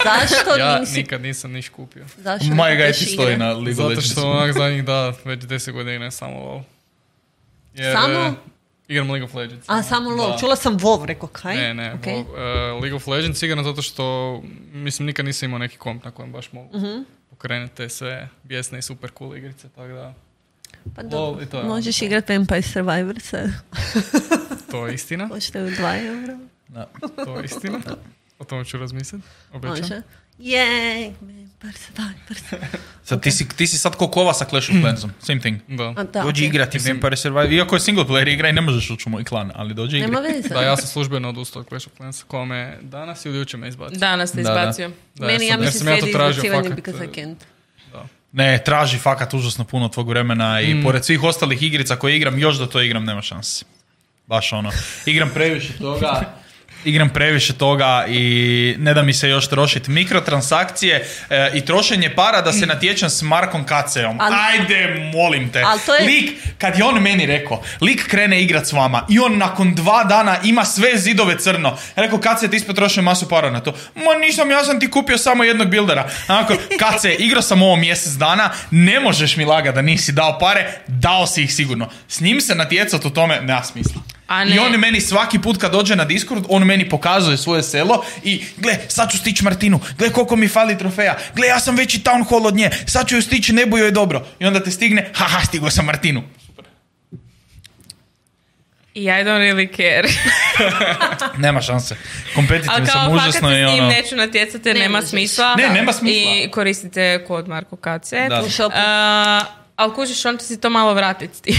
Zašto ja nisi? Ja nikad nisam niš kupio. Zašto? Majga je ti stoji na League of Legends. Zato što onak zadnjih, da, već 10 godina samo WoW. Samo? Igram League of Legends. A, samo LoL. Čula sam WoW, rekao kaj? Ne, okay. League of Legends igram zato što, mislim, nikad nisam imao neki komp na kojem baš mogu. Krenete sve bijesne i super cool igrice, tako da... Pa dobro, možeš igrati Vampire Survivor sad. To je istina. Košta je u 2 euro. Da, to je istina. O tom ću razmisliti, obećam. Može. Jej, Vampire Survivor. Sad, okay. ti si sad ko kova sa Clash of Clansom, same thing. Da. Dođi igrati Vampire Survivor, iako je single player igra i ne možeš ući u moj klan, ali dođi igrati. Nema veze. Da, ja sam službeno odustao od Clash of Clans, ko me danas ili juče me izbacio. Danas te izbacio. Da, meni ja mislim slijedi izbacivanje because I can't. Ne, traži fakat užasno puno tvog vremena i pored svih ostalih igrica koje igram, još da to igram, nema šanse. Baš ono, igram previše toga i ne da mi se još trošiti mikrotransakcije i trošenje para da se natječem s Markom Kaceom. Ajde, molim te. Lik, kad je on meni rekao, lik krene igrat s vama i on nakon 2 dana ima sve zidove crno. Rekao, Kace, ti ispotrošio masu para na to. Ma nisam, ja sam ti kupio samo jednog buildera. Onako, Kace, igrao sam ovo mjesec dana, ne možeš mi laga da nisi dao pare, dao si ih sigurno. S njim se natjecat u tome, nema smisla. I on meni svaki put kad dođe na Discord, on meni pokazuje svoje selo i gle, sad ću stići Martinu, gle koliko mi fali trofeja, gle ja sam već i town hall od nje, sad ću ju stići, ne buju je dobro. I onda te stigne, haha, stigo sam Martinu. Super. I I don't really care. Nema šanse. Kompetitiv sam užasno. Ali kao fakat s njim neću natjecati, nema smisla. Ne, nema smisla. I koristite kod Marko Kace. Ali kužiš, on će si to malo vratiti s tim.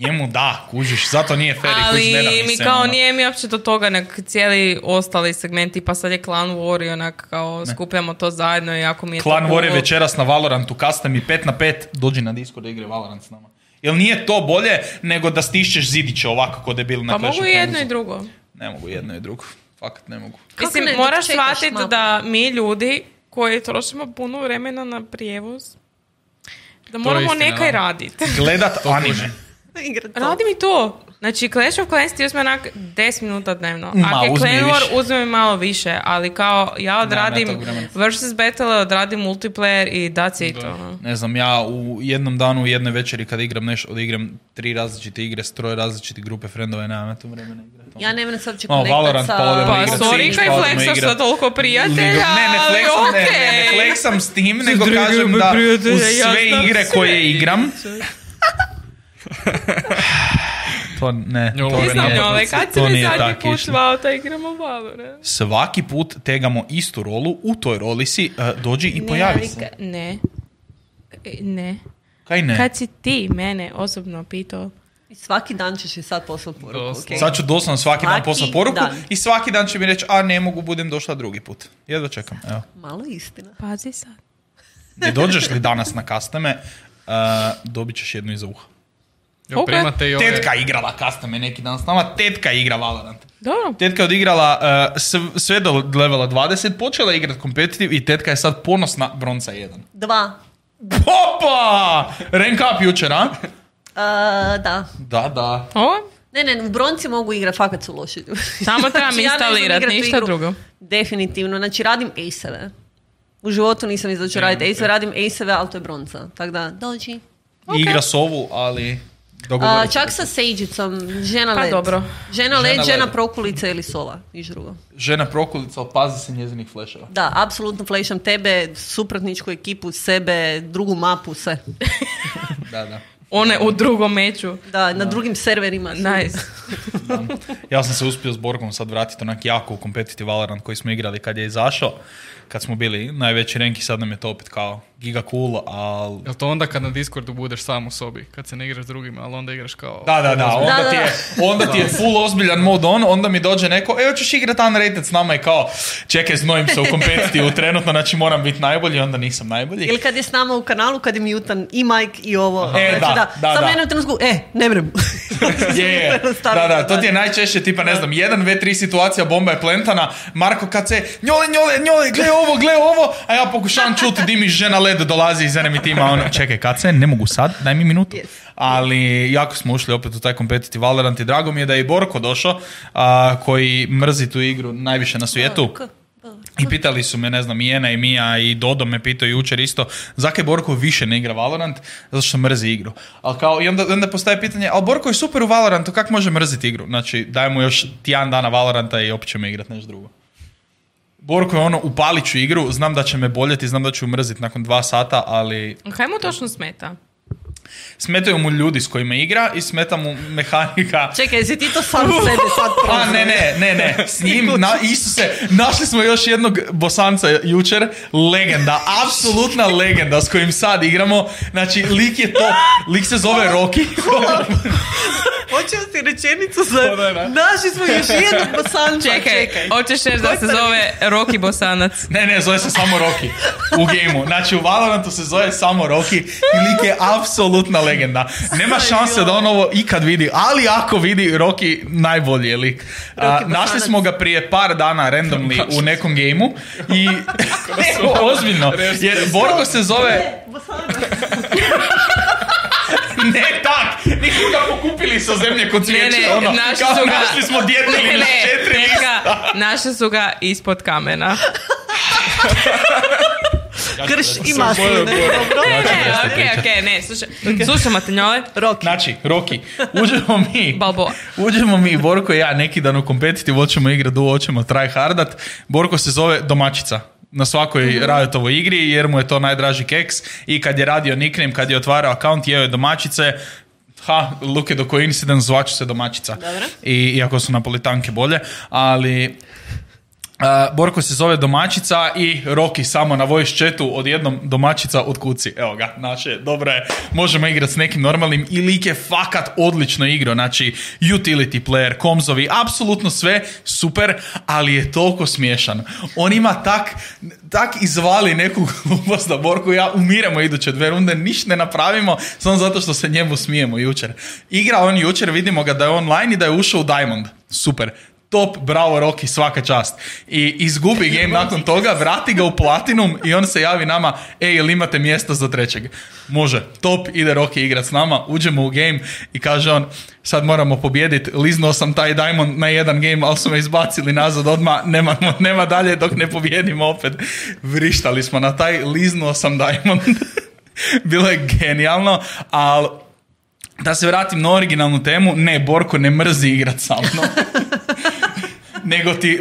Njemu da, kužiš, zato nije fair i kužiš, ne da mi se. Ali kao ono, nije mi uopće do toga, nek cijeli ostali segmenti, pa sad je Clan War i onak kao skupljamo to zajedno i jako mi je Clan War je večeras na Valorantu, custom i 5 na 5, dođi na Discord da igre Valorant s nama. Jel nije to bolje nego da stišćeš zidiće ovako ko debil na Clash of Clans? Pa mogu jedno i drugo. Ne mogu jedno i drugo, fakat ne mogu. Mislim, moraš shvatiti da mi ljudi koji trošimo puno vremena na prijevoz, da moramo nekaj raditi. Gledat anime. Radi mi to. Znači, Clash of Clans ti uzme onak 10 minuta dnevno. Ako je Clan War, uzme mi malo više, ali kao ja odradim versus battle, odradim multiplayer i that's it. Ne znam, ja u jednom danu, u jednoj večeri kad igram nešto, odigram 3 različite igre, 3 različite grupe frendova, nemam tu vremena igrati. Ja nemam sad će konektat sa... Pa sorry, kaj flexaš sa toliko prijatelja, ali okej. Ne flexam s tim, nego kažem da uz sve igre koje igram... To ne. Kad si mi zadnji put da igramo Valorant? Svaki put tegamo istu rolu, u toj roli si, dođi i pojavi se. Ne. Kaj ne? Kad si ti mene osobno pitao, svaki dan ćeš i sad poslati poruku. Okay. Sad ću doslovno svaki dan poslati poruku i svaki dan će mi reći, a ne mogu, budem došla drugi put. Jedva čekam. Evo. Malo istina. Pazi sad. Ne dođeš li danas na kastame, dobit ćeš jednu iza uha. Okay. Ove... Tetka igrala kastame neki dan s nama. Tetka igra Valorant. Dobro. Tetka je odigrala sve do levela 20, počela igrati competitive i tetka je sad ponosna bronca 1. 2. Popa! Rank up jučer, a? Da. O? Ne, u bronci mogu igrati, fakat su loši. Samo trebam znači, instalirati, ja ništa drugo. Definitivno, znači radim ace-eve. U životu nisam izlačio raditi ace-eve, radim ace-eve, ali to je bronca. Tako da, dođi. Okay. Igra sovu, ali... čak sa sejđicom, žena pa led. Dobro. Žena led, žena prokulica ili sova, niš drugo. Žena prokulica, opazi se njezinih fleševa. Da, apsolutno flešam tebe, suprotničku ekipu, sebe, drugu mapu, sve. Da. One u drugom meču. Da, na drugim serverima. Nice. Ja sam se uspio s Borgom sad vratiti onak jako u competitive Valorant koji smo igrali kad je izašao. Kad smo bili najveći renki, sad nam je to opet kao giga cool, ali... Jel to onda kad na Discordu budeš sam u sobi? Kad se ne igraš drugima, ali onda igraš kao... Da, onda ti je full ozbiljan mod on, onda mi dođe neko, evo ćeš igrati unrated s nama i kao, čekaj, znojim se u kompetitivu trenutno, znači moram biti najbolji, onda nisam najbolji. Ili kad je s nama u kanalu, kad je mutan i Mike i ovo. Aha. Samo jednu trenutku, ne vrem. Da, to ti je najčešće, tipa, ne znam, 1v3 situacija, bomba je plentana, Marko KC, njole, gle ovo, a ja pokušavam čuti dimi žena led dolazi iz enemy tima, ono, čekaj, kad se, ne mogu sad, daj mi minutu. Yes. Ali jako smo ušli opet u taj competitive Valorant i drago mi je da je i Borko došao, koji mrzi tu igru najviše na svijetu. I pitali su me, ne znam, i Ena i Mija i Dodo me pitao jučer isto, zakaj Borko više ne igra Valorant? Zato što mrzi igru. Al kao, i onda postaje pitanje, ali Borko je super u Valorantu, kako može mrziti igru? Znači, daj mu još tijan dana Valoranta i opet ćemo igrati nešto drugo. Borko je ono, upalit ću igru, znam da će me boljeti, znam da ću mrziti nakon 2 sata, ali... Kaj mu točno smeta? Smetaju mu ljudi s kojima igra i smeta mu mehanika. Čekaj, jesi ti to sam sebe sad prozio? Ne. S njim, Isuse, našli smo još jednog Bosanca jučer, legenda, apsolutna legenda s kojim sad igramo. Znači, lik je top, lik se zove Roki. Hoćeš ti rečenicu za... Našli smo još jednog Bosanca. Čekaj. Hoćeš reći da se zove Roki Bosanac? Ne, zove se samo Roki u gameu. Znači, u Valorantu se zove samo Roki i lik je apsolutna legenda. Nema šanse da on ovo ikad vidi, ali ako vidi, Roki najbolji je lik. Našli smo ga prije par dana randomly u nekom gameu i ozbiljno, jer Borgo se zove... Ne tak, nisu ga pokupili sa zemlje kod cvijeće, ono, kao našli smo djeteli na 4 lista. Naše su ga ispod kamena. Krš i masline. Ne, slušamo te njole. Roki. Znači, Roki, uđemo mi, Borko i ja neki dan u competitive, oćemo igrat, oćemo try hardat. Borko se zove Domaćica na svakoj Riotovoj igri, jer mu je to najdraži keks i kad je radio nickname, kad je otvarao account, jeo je Domaćice. Look at the coincidence, zvaću se Domaćica. Dobre. Iako su Napolitanke bolje, ali... Borko se zove Domaćica i Roki samo na voice chatu odjednom Domaćica od kuci. Evo ga, naše, dobro je. Možemo igrati s nekim normalnim i lik je fakat odlično igro. Znači, utility player, komzovi, apsolutno sve super, ali je toliko smiješan. On ima tak izvali neku glupost da Borko i ja umiremo iduće 2 runde, ništa ne napravimo, samo zato što se njemu smijemo jučer. Igra on jučer, vidimo ga da je online i da je ušao u Diamond. Super. Top, bravo Roki, svaka čast. I izgubi game nakon toga, vrati ga u Platinum i on se javi nama, jel imate mjesta za 3. Može, top, ide Roki igrat s nama, uđemo u game i kaže on, sad moramo pobijediti, liznuo sam taj Diamond na 1 game, ali su me izbacili nazad odmah, nema dalje dok ne pobijedimo opet. Vrištali smo na taj, liznuo sam Diamond. Bilo je genijalno, ali... Da se vratim na originalnu temu, ne, Borko ne mrzi igrat sa mnom. Nego ti,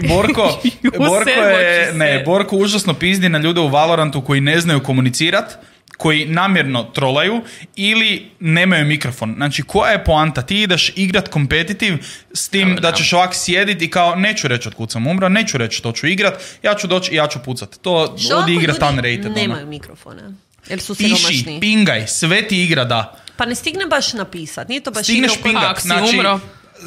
Borko užasno pizdi na ljude u Valorantu koji ne znaju komunicirat, koji namjerno trolaju ili nemaju mikrofon. Znači, koja je poanta? Ti ideš igrat kompetitiv s tim da ćeš ovak sjediti i kao, neću reći otkud sam umra, neću reći to ću igrat, ja ću doći i ja ću pucat. To odigrat unrated. Nemaju mikrofona. Jer su siromašni. Piši, pingaj, sve ti igra da. Pa ne stigne baš napisat, nije to baš igra. Stigneš pingat, znači,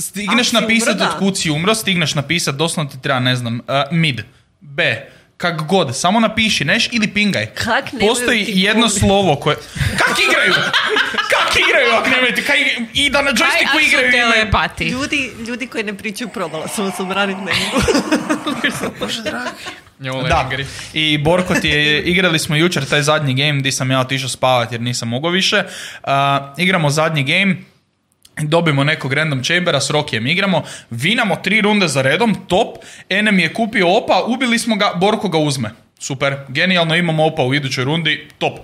stigneš napisat otkud si umro, stigneš napisat, doslovno ti treba, ne znam, mid, B, kak god, samo napiši, neš, ili pingaj. Postoji jedno slovo koje... Kak igraju? Kak igraju ako nemaju ti? I da na joysticku igraju telepati. Ljudi koji ne pričaju probala, samo sam ranit nemogu. Bože dragi. Da, i Borko ti je, igrali smo jučer taj zadnji game gdje sam ja otišao spavat jer nisam mogao više. Igramo zadnji game, dobimo nekog random chambera, s Rokijem igramo, vinamo 3 runde za redom, top, Enem je kupio opa, ubili smo ga, Borko ga uzme. Super, genijalno, imamo opa u idućoj rundi, top.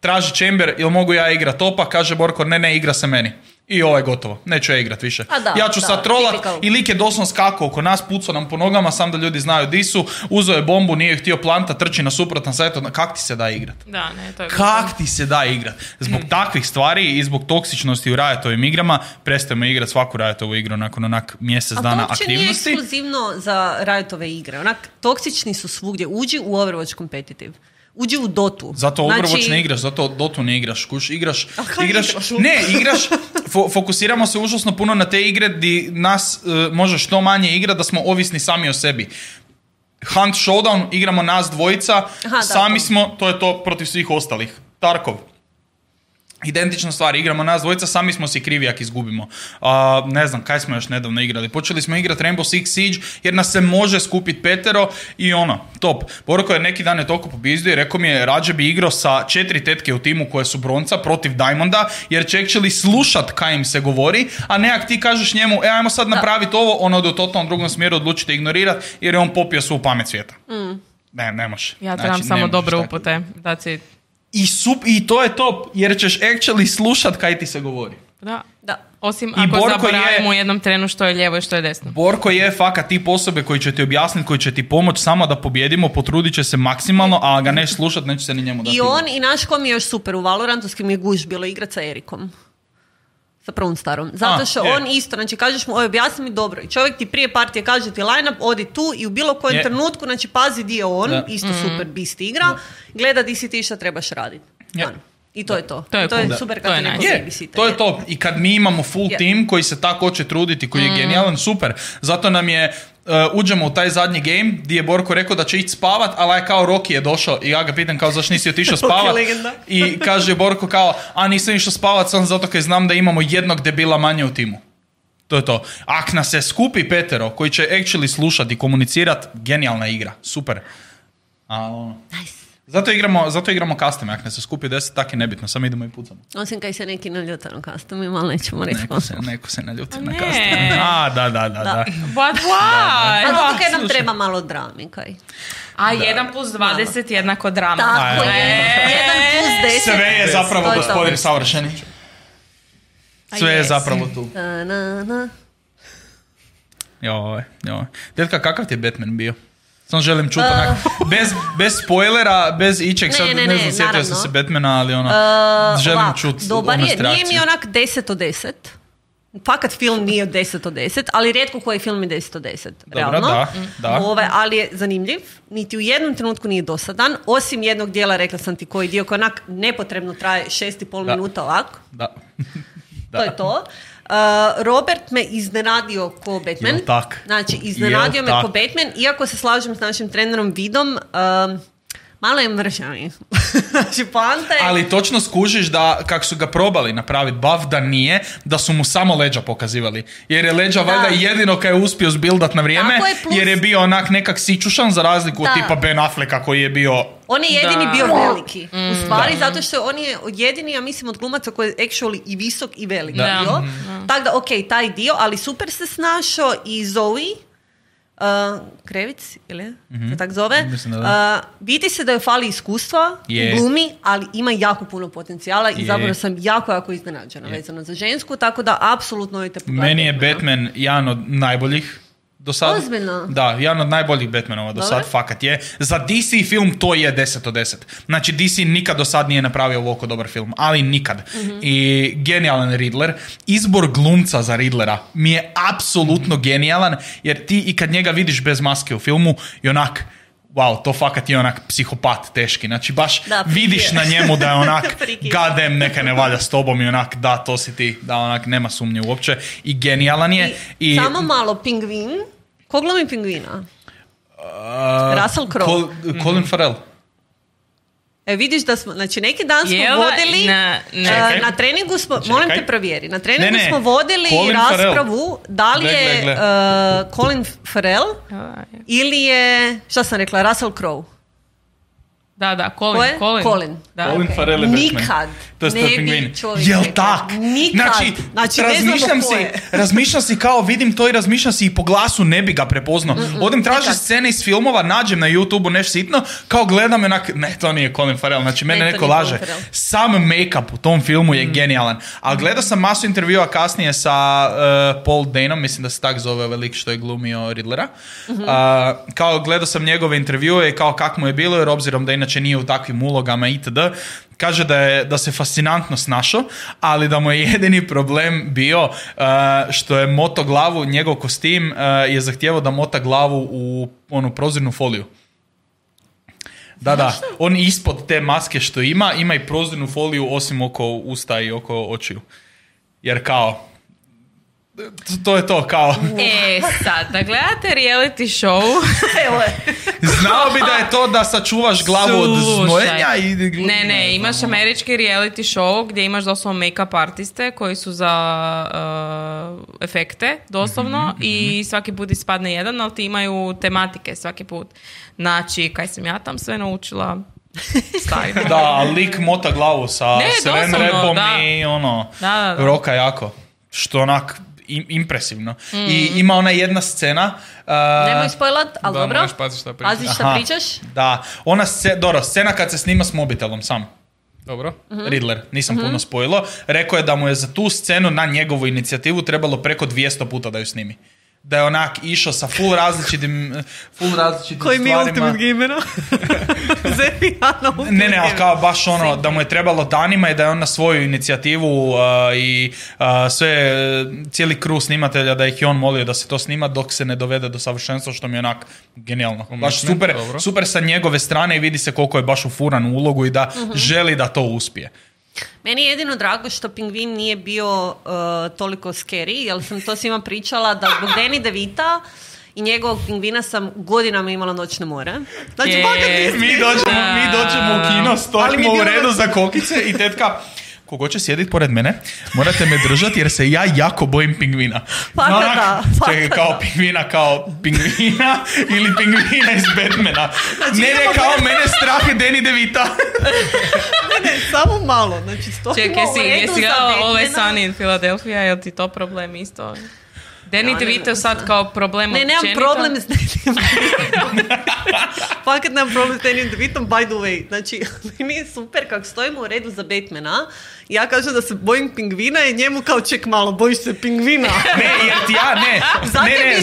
Traži chamber, jel mogu ja igrat opa, kaže Borko, ne, igra se meni. I ovo je gotovo, neću ja igrat više. Da, ja ću sad trolat i lik je doslovno skakao oko nas, pucao nam po nogama, sam da ljudi znaju di su, uzeo je bombu, nije htio planta, trči na suprotan sajt, kak ti se da igrat? Da, ne, to je kak ti se da igrat? Zbog takvih stvari i zbog toksičnosti u Riotovim igrama, prestajemo igrat svaku Riotovu igru nakon onak mjesec dana aktivnosti. A to uopće nije ekskluzivno za Riotove igre, onak toksični su svugdje, uđi u Overwatch Competitive. Uđi u Dotu. Zato Overwatch znači... ne igraš, zato Dotu ne igraš. Kuš, igraš. Ne, igraš. Fokusiramo se užasno puno na te igre di nas može što manje igra da smo ovisni sami o sebi. Hunt Showdown, igramo nas dvojica, sami smo, to je to protiv svih ostalih. Tarkov. Identična stvar, igramo nas dvojica, sami smo si krivi ako izgubimo. Ne znam, kaj smo još nedavno igrali. Počeli smo igrati Rainbow Six Siege, jer nas se može skupiti petero i ono, top. Borko je neki dan je toliko pobizdio i rekao mi je, rađe bi igrao sa 4 tetke u timu koje su bronca protiv Diamonda, jer će actually slušat kaj im se govori, a nejak ti kažeš njemu, ajmo sad napraviti ovo, ono ode u totalno drugom smjeru, odlučite ignorirati, jer je on popio svu pamet svijeta. Ne može. Ja znam znači, samo dobre upute. That's it. I to je top, jer ćeš actually slušat kaj ti se govori. Da. Osim ako zaboravimo u jednom trenu što je lijevo i što je desno. Borko je fakat tip osobe koji će ti objasniti, koji će ti pomoći samo da pobjedimo, potrudit će se maksimalno, a ga ne slušat, neće se ni njemu dati. I on i naš kom je još super u Valorantu, s kim je guž bilo igrat sa Erikom. Sa prvom starom. Zato što on isto, znači kažeš mu, objasni mi dobro. I čovjek ti prije partije kaže ti line-up, odi tu i u bilo kojem trenutku, znači pazi di je on, isto super beast igra, gleda di si ti šta trebaš raditi. I to je to. To je super kad ti neko sebi sita. To je to. I kad mi imamo full team koji se tako hoće truditi, koji je genijalan, super. Zato nam je, uđemo u taj zadnji game gdje je Borko rekao da će ići spavat, ali je kao Roki je došao i ja ga pitam kao zašto nisi otišao spavat i kaže Borko kao nisam išao spavat sam zato kaj znam da imamo jednog debila manje u timu. To je to. Ak nas se skupi petero koji će actually slušati i komunicirati, genijalna igra, super. Nice. Zato igramo custom, ako ne se skupi 10, tako je nebitno, samo idemo i pucamo. Osim kaj se neki naljuta na custom, mi malo nećemo reći. Neko se naljuta na custom. Da. But why? A zato kaj nam treba malo drami, kaj? A 1+20 jednako drama. Tako je, 1+10. Sve je zapravo gospodin savršeni. Sve je zapravo tu. Joj. Djetka, kakav ti je Batman bio? Samo želim čuti onako, bez spoilera, bez ičeg, sad ne znam, sjetio sam se Batmana, ali ono, želim čuti ono strakciju. Nije mi onak 10/10, fakat film nije 10/10, ali rijetko koji film je 10/10, realno. Dobra, da. Ali je zanimljiv, niti u jednom trenutku nije dosadan, osim jednog dijela, rekla sam ti koji dio, koji onak nepotrebno traje 6,5 minuta ovako. To je to. Robert me iznenadio ko Batman. Znači, iznenadio me ko Batman, iako se slažem s našim trenerom Vidom, malo je mršavi. Znači, poanta je... Ali točno skužiš da, kak su ga probali napraviti buff, da nije, da su mu samo leđa pokazivali. Jer je leđa valjda jedino kaj je uspio zbildat na vrijeme, je plus... jer je bio onak nekak sičušan, za razliku od tipa Ben Afflecka koji je bio... On je jedini bio veliki. U stvari, zato što on je jedini, ja mislim, od glumaca koji je actually i visok i velik bio. Tako da, okej, taj dio, ali super se snašao i Zoe... Krevic, ili se tak zove, vidi se da joj fali iskustva u glumi, ali ima jako puno potencijala i zapravo sam jako iznenađena vezano za žensku, tako da apsolutno joj te pogledam. Meni je Batman jedan od najboljih do sad. Ozbiljno? Da, jedan od najboljih Batmanova do sad, fakat je. Za DC film to je 10/10. Znači, DC nikad do sad nije napravio ovako dobar film, ali nikad. Mm-hmm. I genijalan Riddler. Izbor glumca za Riddlera mi je apsolutno genijalan, jer ti i kad njega vidiš bez maske u filmu, i onak... Wow, to fakat je onak psihopat teški. Znači baš da, vidiš na njemu da je onak gadem, neka ne valja s tobom i onak da, to si ti, da onak nema sumnje uopće i genijalan je. I samo malo pingvin. Ko glumi pingvina? Russell Crowe. Colin Farrell. E, vidiš da smo, znači neki dan smo vodili, na treningu smo, molim te provjeri, na treningu smo vodili Colin raspravu Farrell. Da li je Colin Farrell ili je, šta sam rekla, Russell Crowe. Da, Colin. Da, Colin okay. Farrell je Batman. Nikad to je ne bi čovjek. Jel tak? Nikad. Znači razmišljam si kao vidim to i razmišljam si i po glasu ne bi ga prepoznao. Odem tražim scene iz filmova, nađem na YouTubeu nešto sitno, kao gledam i onak, ne, to nije Colin Farrell, znači mene neko laže. Sam make-up u tom filmu je genijalan. Ali gledao sam masu intervjua kasnije sa Paul Danom, mislim da se tak zove velik što je glumio Riddlera. Kao gledao sam njegove intervjue i kao kako mu je bilo, jer obzirom da inače nije u takvim ulogama itd. Kaže da se fascinantno snašao, ali da mu je jedini problem bio što je moto glavu, njegov kostim je zahtijevao da mota glavu u onu prozirnu foliju. Da. On ispod te maske što ima i prozirnu foliju osim oko usta i oko očiju. Jer kao... To je to, kao... sad, da gledate reality show... Znao bi da je to da sačuvaš glavu od znojenja i... Ne, imaš američki reality show gdje imaš doslovno make-up artiste koji su za efekte, doslovno, i svaki put ispadne jedan, ali ti imaju tematike svaki put. Znači, kaj sam ja tam sve naučila... Da, lik mota glavu sa seren repom i ono... Da. Roka jako. Što onak... impresivno. I ima ona jedna scena... Nemoj spojlat, ali dobro. Možeš paziti šta pričaš. Da. Dobro, scena kad se snima s mobitelom sam. Dobro. Riddler, nisam puno spojilo. Rekao je da mu je za tu scenu na njegovu inicijativu trebalo preko 200 puta da ju snimi. Da je onak išao sa full različitim koji stvarima. Koji mi Ultimate Gamera? Zepijana Ultimate Gamera. Ne, ali kao baš ono, da mu je trebalo danima i da je on na svoju inicijativu sve, cijeli crew snimatelja, da ih je on molio da se to snima dok se ne dovede do savršenstva, što mi je onak genijalno. Baš super sa njegove strane i vidi se koliko je baš ufuran u ulogu i da želi da to uspije. Meni je jedino drago što Pingvin nije bio toliko scary, jer sam to svima pričala da zbog Danny DeVita i njegovog pingvina sam godinama imala noćne more. Znači, mi dođemo u kino, stojimo u redu za kokice i tetka... Kogo će sjediti pored mene, morate me držati jer se ja jako bojim pingvina. Kao pingvina ili pingvina iz Batmana. Znači, kao mene strah je Danny DeVita. Samo malo. Znači, čekaj, jesi gledala Always Sunny in Philadelphia, je li ti to problem isto? Danny DeVito sad kao problem općenito. Ne, nemam problem s Danny DeVito. Fakat nemam problem s Danny DeVito, by the way. Znači, meni je super kako stojimo u redu za Batmana. Ja kažem da se bojim pingvina i njemu kao ček malo, bojiš se pingvina.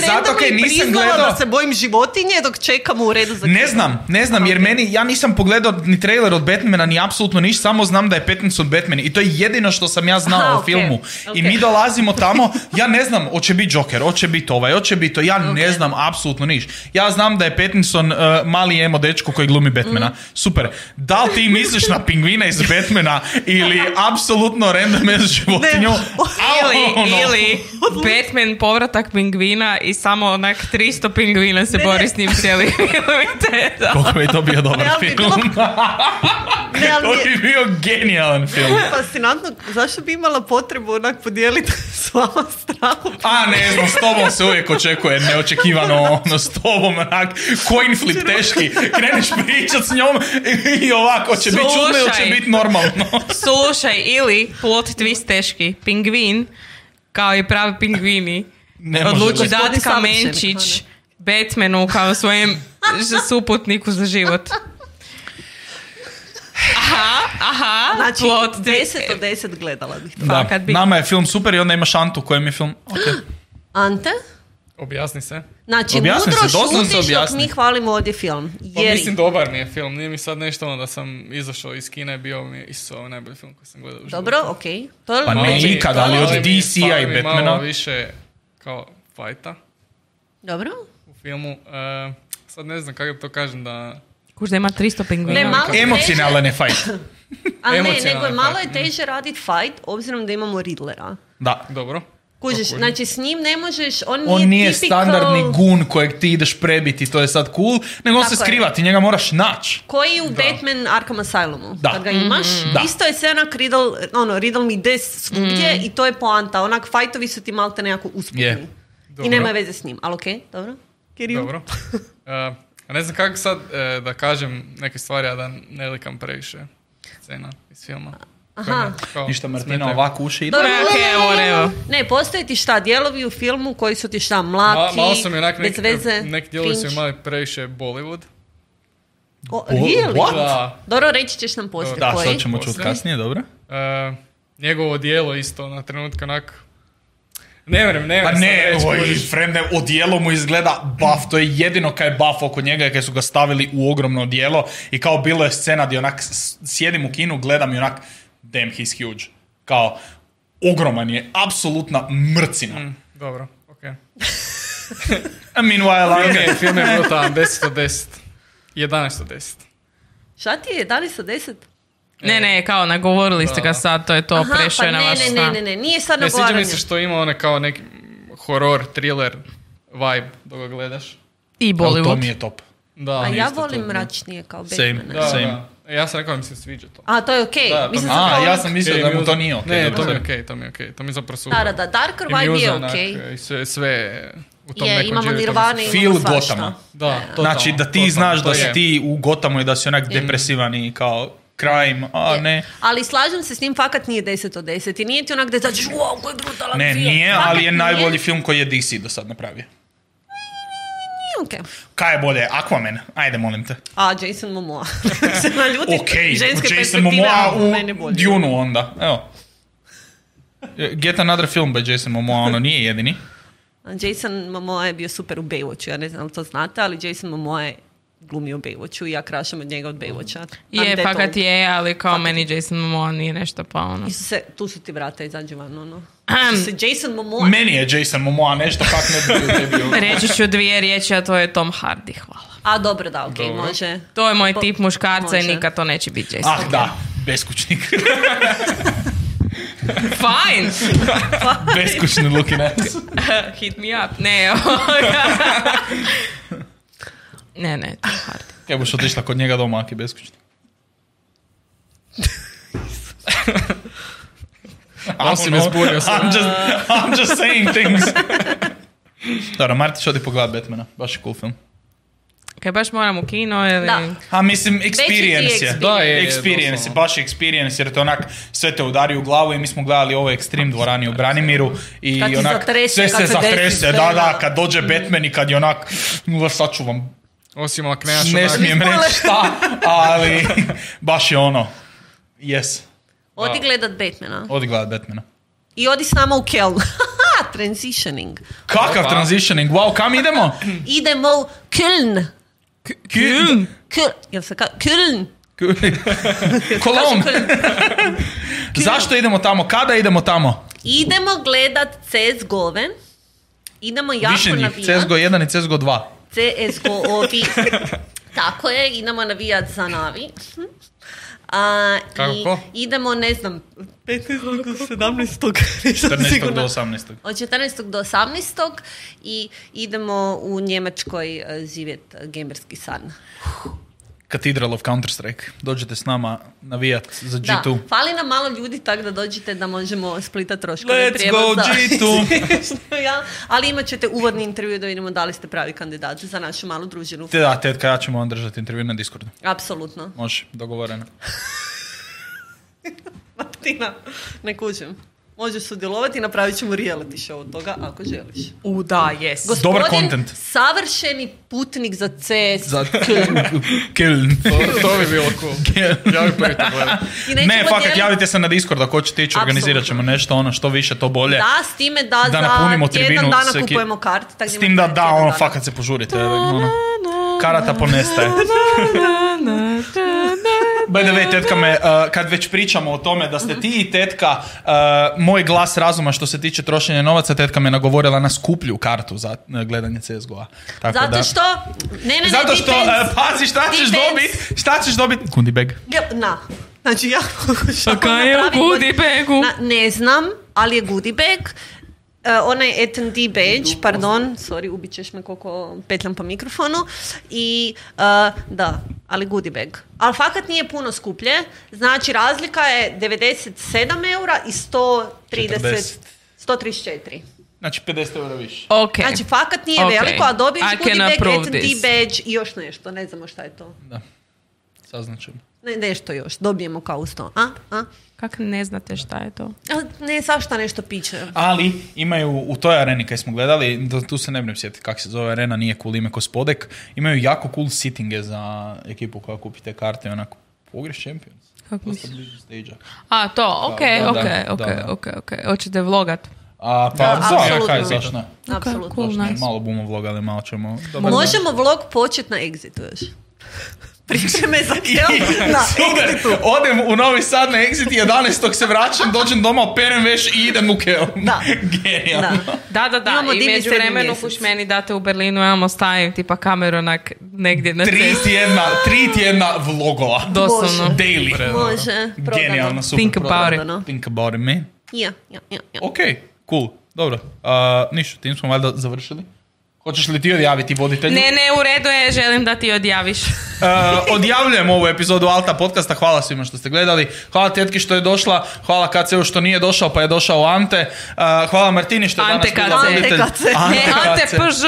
Zato kaj nisam gledao. Da se bojim životinje dok čekamo u redu za Batmana. Ne znam, jer ja nisam pogledao ni trailer od Batmana, ni apsolutno ništa, samo znam da je Pattinson Batman i to je jedino što sam ja znao o filmu. I mi dolazimo tamo, ja ne znam, hoće biti Joker, hoće biti ovaj, hoće biti to, ja ne znam apsolutno ništa. Ja znam da je Pattinson mali emo dečko koji glumi Batmana. Super. Da li ti misliš na pingvina iz Batmana ili apsolutno random je životinju. Ili Batman povratak pingvina i samo onak 300 pingvina se bori s njim cijeli film. Koliko je to bio dobar film. To je bio genijalan film. Fascinantno, zašto bi imala potrebu onak podijeliti s vama strahu? Ne znam, s tobom se uvijek očekuje neočekivano, ono, s tobom onak coin flip teški. Kreneš pričat s njom i ovako će biti čudno ili će biti normalno. Slušaj, ili plot twist teški. Pingvin, kao i pravi pingvini, odluči dati kamenčić Batmanu kao svojem suputniku za život. Aha. Znači, 10/10 gledala bih to. Da, nama je film super i onda imaš Antu kojem je film... Okay. Ante? Objasni se. Znači, objasni mudro šutiš dok mi hvalimo ovdje film. Pa, mislim, dobar mi je film. Nije mi sad nešto ono da sam izašao iz kina i bio mi je ovo najbolji film koji sam gledao. Dobro, okej. Okay. Pa ne nikad, ali od DC-a i Batmana. Malo više kao fajta. Dobro. U filmu. Sad ne znam kako to kažem da... Kuš da ima 300 pingvina. Emocionalne ne fajt. A ne, nego je malo je teže raditi fajt, obzirom da imamo Riddlera. Da, dobro. Kužiš, znači s njim ne možeš, on nije standardni gun kojeg ti ideš prebiti, to je sad cool, nego on se skriva, ti njega moraš naći. Koji u Batman Arkham Asylumu, kad ga imaš, isto je scena Riddle mi des svugdje i to je poanta, onak fajtovi su ti malte nekako usputni i nema veze s njim, ali okej, dobro? Dobro. Ne znam kako sad da kažem neke stvari, a da ne likam previše scena iz filma. Aha. Ništa, Martina ovako uši i... Ne, postoji ti šta dijelovi u filmu koji su ti šta mlaki, bez veze, neki dijelovi su imali previše Bollywood. Really? Dobro, reći ćeš nam poslije koji. Da, sad ćemo čuti kasnije, dobro. Njegovo dijelo isto na trenutku onako... Ne vrem. Pa ne, Fremde, odijelo mu izgleda buff, to je jedino kaj je buff oko njega, kaj su ga stavili u ogromno odijelo i kao bilo je scena gdje onak sjedim u kinu, gledam i onak damn, he's huge. Kao, ogroman je, apsolutna mrcina. Dobro, okej. Meanwhile, film je brutalno, 10 od 10. 11 od 10. Šta ti je 11 od 10? Ne, kao nagovorili ste ga sad, to je to, prešao je na vaš stan. Ne, nije sad nagovaranje. Ne sviđa mi se što ima one kao neki horor, thriller vibe dok ga gledaš. I Bollywood. To mi je top. Da, a ja volim mračnije kao Batmana. Same. Ja sam rekao da mi se sviđa to. A, to je okej. Okay. Ja sam mislio da mu to nije okej. Ne, to mi je okej, to mi je okej. To mi zapravo super. Da, Darker vibe je okej. Sve... imamo Nirvane, imamo svašta. Znači, da ti znaš da si ti u Gotamu i da si onak depresivan i kao... crime, ne. Ali slažem se s njim, fakat nije 10 od 10 i nije ti onak da zađeš, wow, koji brutalan film. Ne, nije, ali je najbolji film koji je DC do sad napravio. Okay. Kaj je bolje? Aquaman? Ajde, molim te. A, Jason Momoa. Se naljuti ženske perspektive, Momoa u mene bolje. Dune-u onda, evo. Get Another Film by Jason Momoa, ono nije jedini. Jason Momoa je bio super u Baywatchu, ja ne znam li to znate, ali Jason Momoa je glumio Baywatchu i ja krašam od njega od Baywatcha. Je, fakat je, ali kao meni Jason Momoa nije nešto pa ono. Isuse, tu su ti vrata izađe van, ono. Jason Momoa... Meni je Jason Momoa nešto kak ne bi tebi ono. Reći ću dvije riječi, a to je Tom Hardy, hvala. A dobro, da, okej, okay, može. To je moj tip muškarca i nikad to neće biti Jason. Ah, okay. Da, beskućnik. Fine! Beskućni looking ass. Hit me up. Ne, Ne, to je hard. Kaj boš otišla kod njega doma, aki beskućni? I'm just saying things. Dobro, Martić odi pogledati Batmana. Baš je cool film. Kaj baš moram u kino ili... Da. A mislim, experience je. Da, je. Experience je, baš je experience, jer to onak sve te udari u glavu i mi smo gledali ovo Ekstrem dvorani u Branimiru i onak sve se zatrese. Da, kad dođe Batman i kad je onak, sad ću vam... Osim ako ne smijem reći šta, ali baš je ono. Yes. Odi gledat Batmana. I odi s nama u Kel. Transitioning. Kakav transitioning? Wow, kam idemo? Idemo u Köln. Köln. Kolon. Zašto idemo tamo? Kada idemo tamo? Idemo gledat CSGO-ve. Idemo jako navijat. Više njih, CSGO 1 i CSGO 2. CSGO-ovi. Tako je, idemo navijat za Navi. Kako? Idemo, ne znam, 15. do 17. 14. do 18. Od 14. do 18. I idemo u Njemačkoj živjet gamerski san. Cathedral of Counter-Strike. Dođete s nama navijat za G2. Da, fali nam malo ljudi tako da dođete da možemo splitati troškove prijevoza. Let's go G2! Ali imat ćete uvodni intervju da vidimo da li ste pravi kandidati za našu malu družinu. Da, Tetka, ja ćemo vam držati intervju na Discordu. Apsolutno. Može, dogovoreno. Martina, ne kužim. Možeš sudjelovati i napravit ćemo reality show od toga ako želiš. Da, jes. Dobar content. Gospodin, savršeni putnik za CES. Za Köln. To bi bilo cool. Ja bi prvi to gledao. Ne, fakat, javite se na Discord ako ćete ići, organizirat ćemo nešto, ono, što više, to bolje. Da, s time da za tjedan dana kupujemo karte. S tim da, ono, fakat se požurite. Karata ponestaje. By the way, tetka me, kad već pričamo o tome da ste ti i tetka, moj glas razuma što se tiče trošenja novaca, tetka me nagovorila na skuplju kartu za gledanje CSGO-a. Tako zato da, što... Ne, zato što, pazi, šta ćeš dobit? Kundi bag. Na. Znači, ja pokušam napraviti... Kaj je u goodie bagu? Ne znam, ali je goodie bag. Onaj etendee badge, pardon, sorry, ubit ćeš me koliko petljam po mikrofonu. I da, ali goodie bag. Ali fakat nije puno skuplje. Znači razlika je 97 eura i 134. Znači 50 eura više. Okay. Znači fakat nije veliko, a dobiješ goodie bag, etendee badge i još nešto. Ne znamo šta je to. Da, saznačemo. Nešto još, dobijemo kao uz to. Kak ne znate šta je to? Ne, sašta nešto piće. Ali imaju u toj areni kaj smo gledali, tu se ne budem sjetiti kak se zove arena, nije cool ime ko Spodek, imaju jako cool sittinge za ekipu koja kupite karte, onako pogreš Champions. Kako misliš? A, to, ok. Hoćete vlogat? Apsolutno. Cool, nice. Malo bomo vlogali, malo ćemo... Možemo vlog početi na Exitu još. Pripreme za na Exitu. Odem u Novi Sad na Exit i 11. se vraćam, dođem doma, operem veš i idem u Keom. Da. Genijalno. Da. Imamo i među vremenu kuš meni date u Berlinu, ja vam ostavim tipa kameru onak negdje na cestu. Tri tjedna vlogova. Doslovno. Daily. Može. Genijalno, super. Think about it, man. Ja. Ok, cool. Dobro. Ništa, tim smo valjda završili. Hoćeš li ti odjaviti voditelju? Ne, u redu je, želim da ti odjaviš. Odjavljujem ovu epizodu Alta podcasta, hvala svima što ste gledali, hvala Tetki što je došla, hvala KC-u što nije došao pa je došao Ante, hvala Martini što je Ante danas bila voditelj. Ante KC. Pž.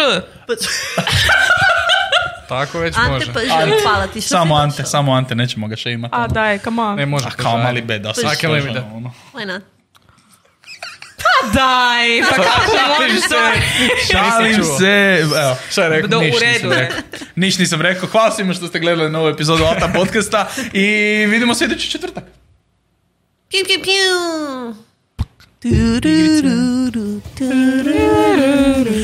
Tako već Ante može. Ante PŽ, hvala ti što Samo Ante, nećemo ga še imati. A daj, come on. Ne može. Kao mali beda. Svake limite. Why not? Daj, pa kako molim se. Šalim se. Evo, šta je rekao? Niš nisam rekao. Hvala svima što ste gledali novu epizodu Alta podcasta i vidimo se idući četvrtak. Piu, piu, piu.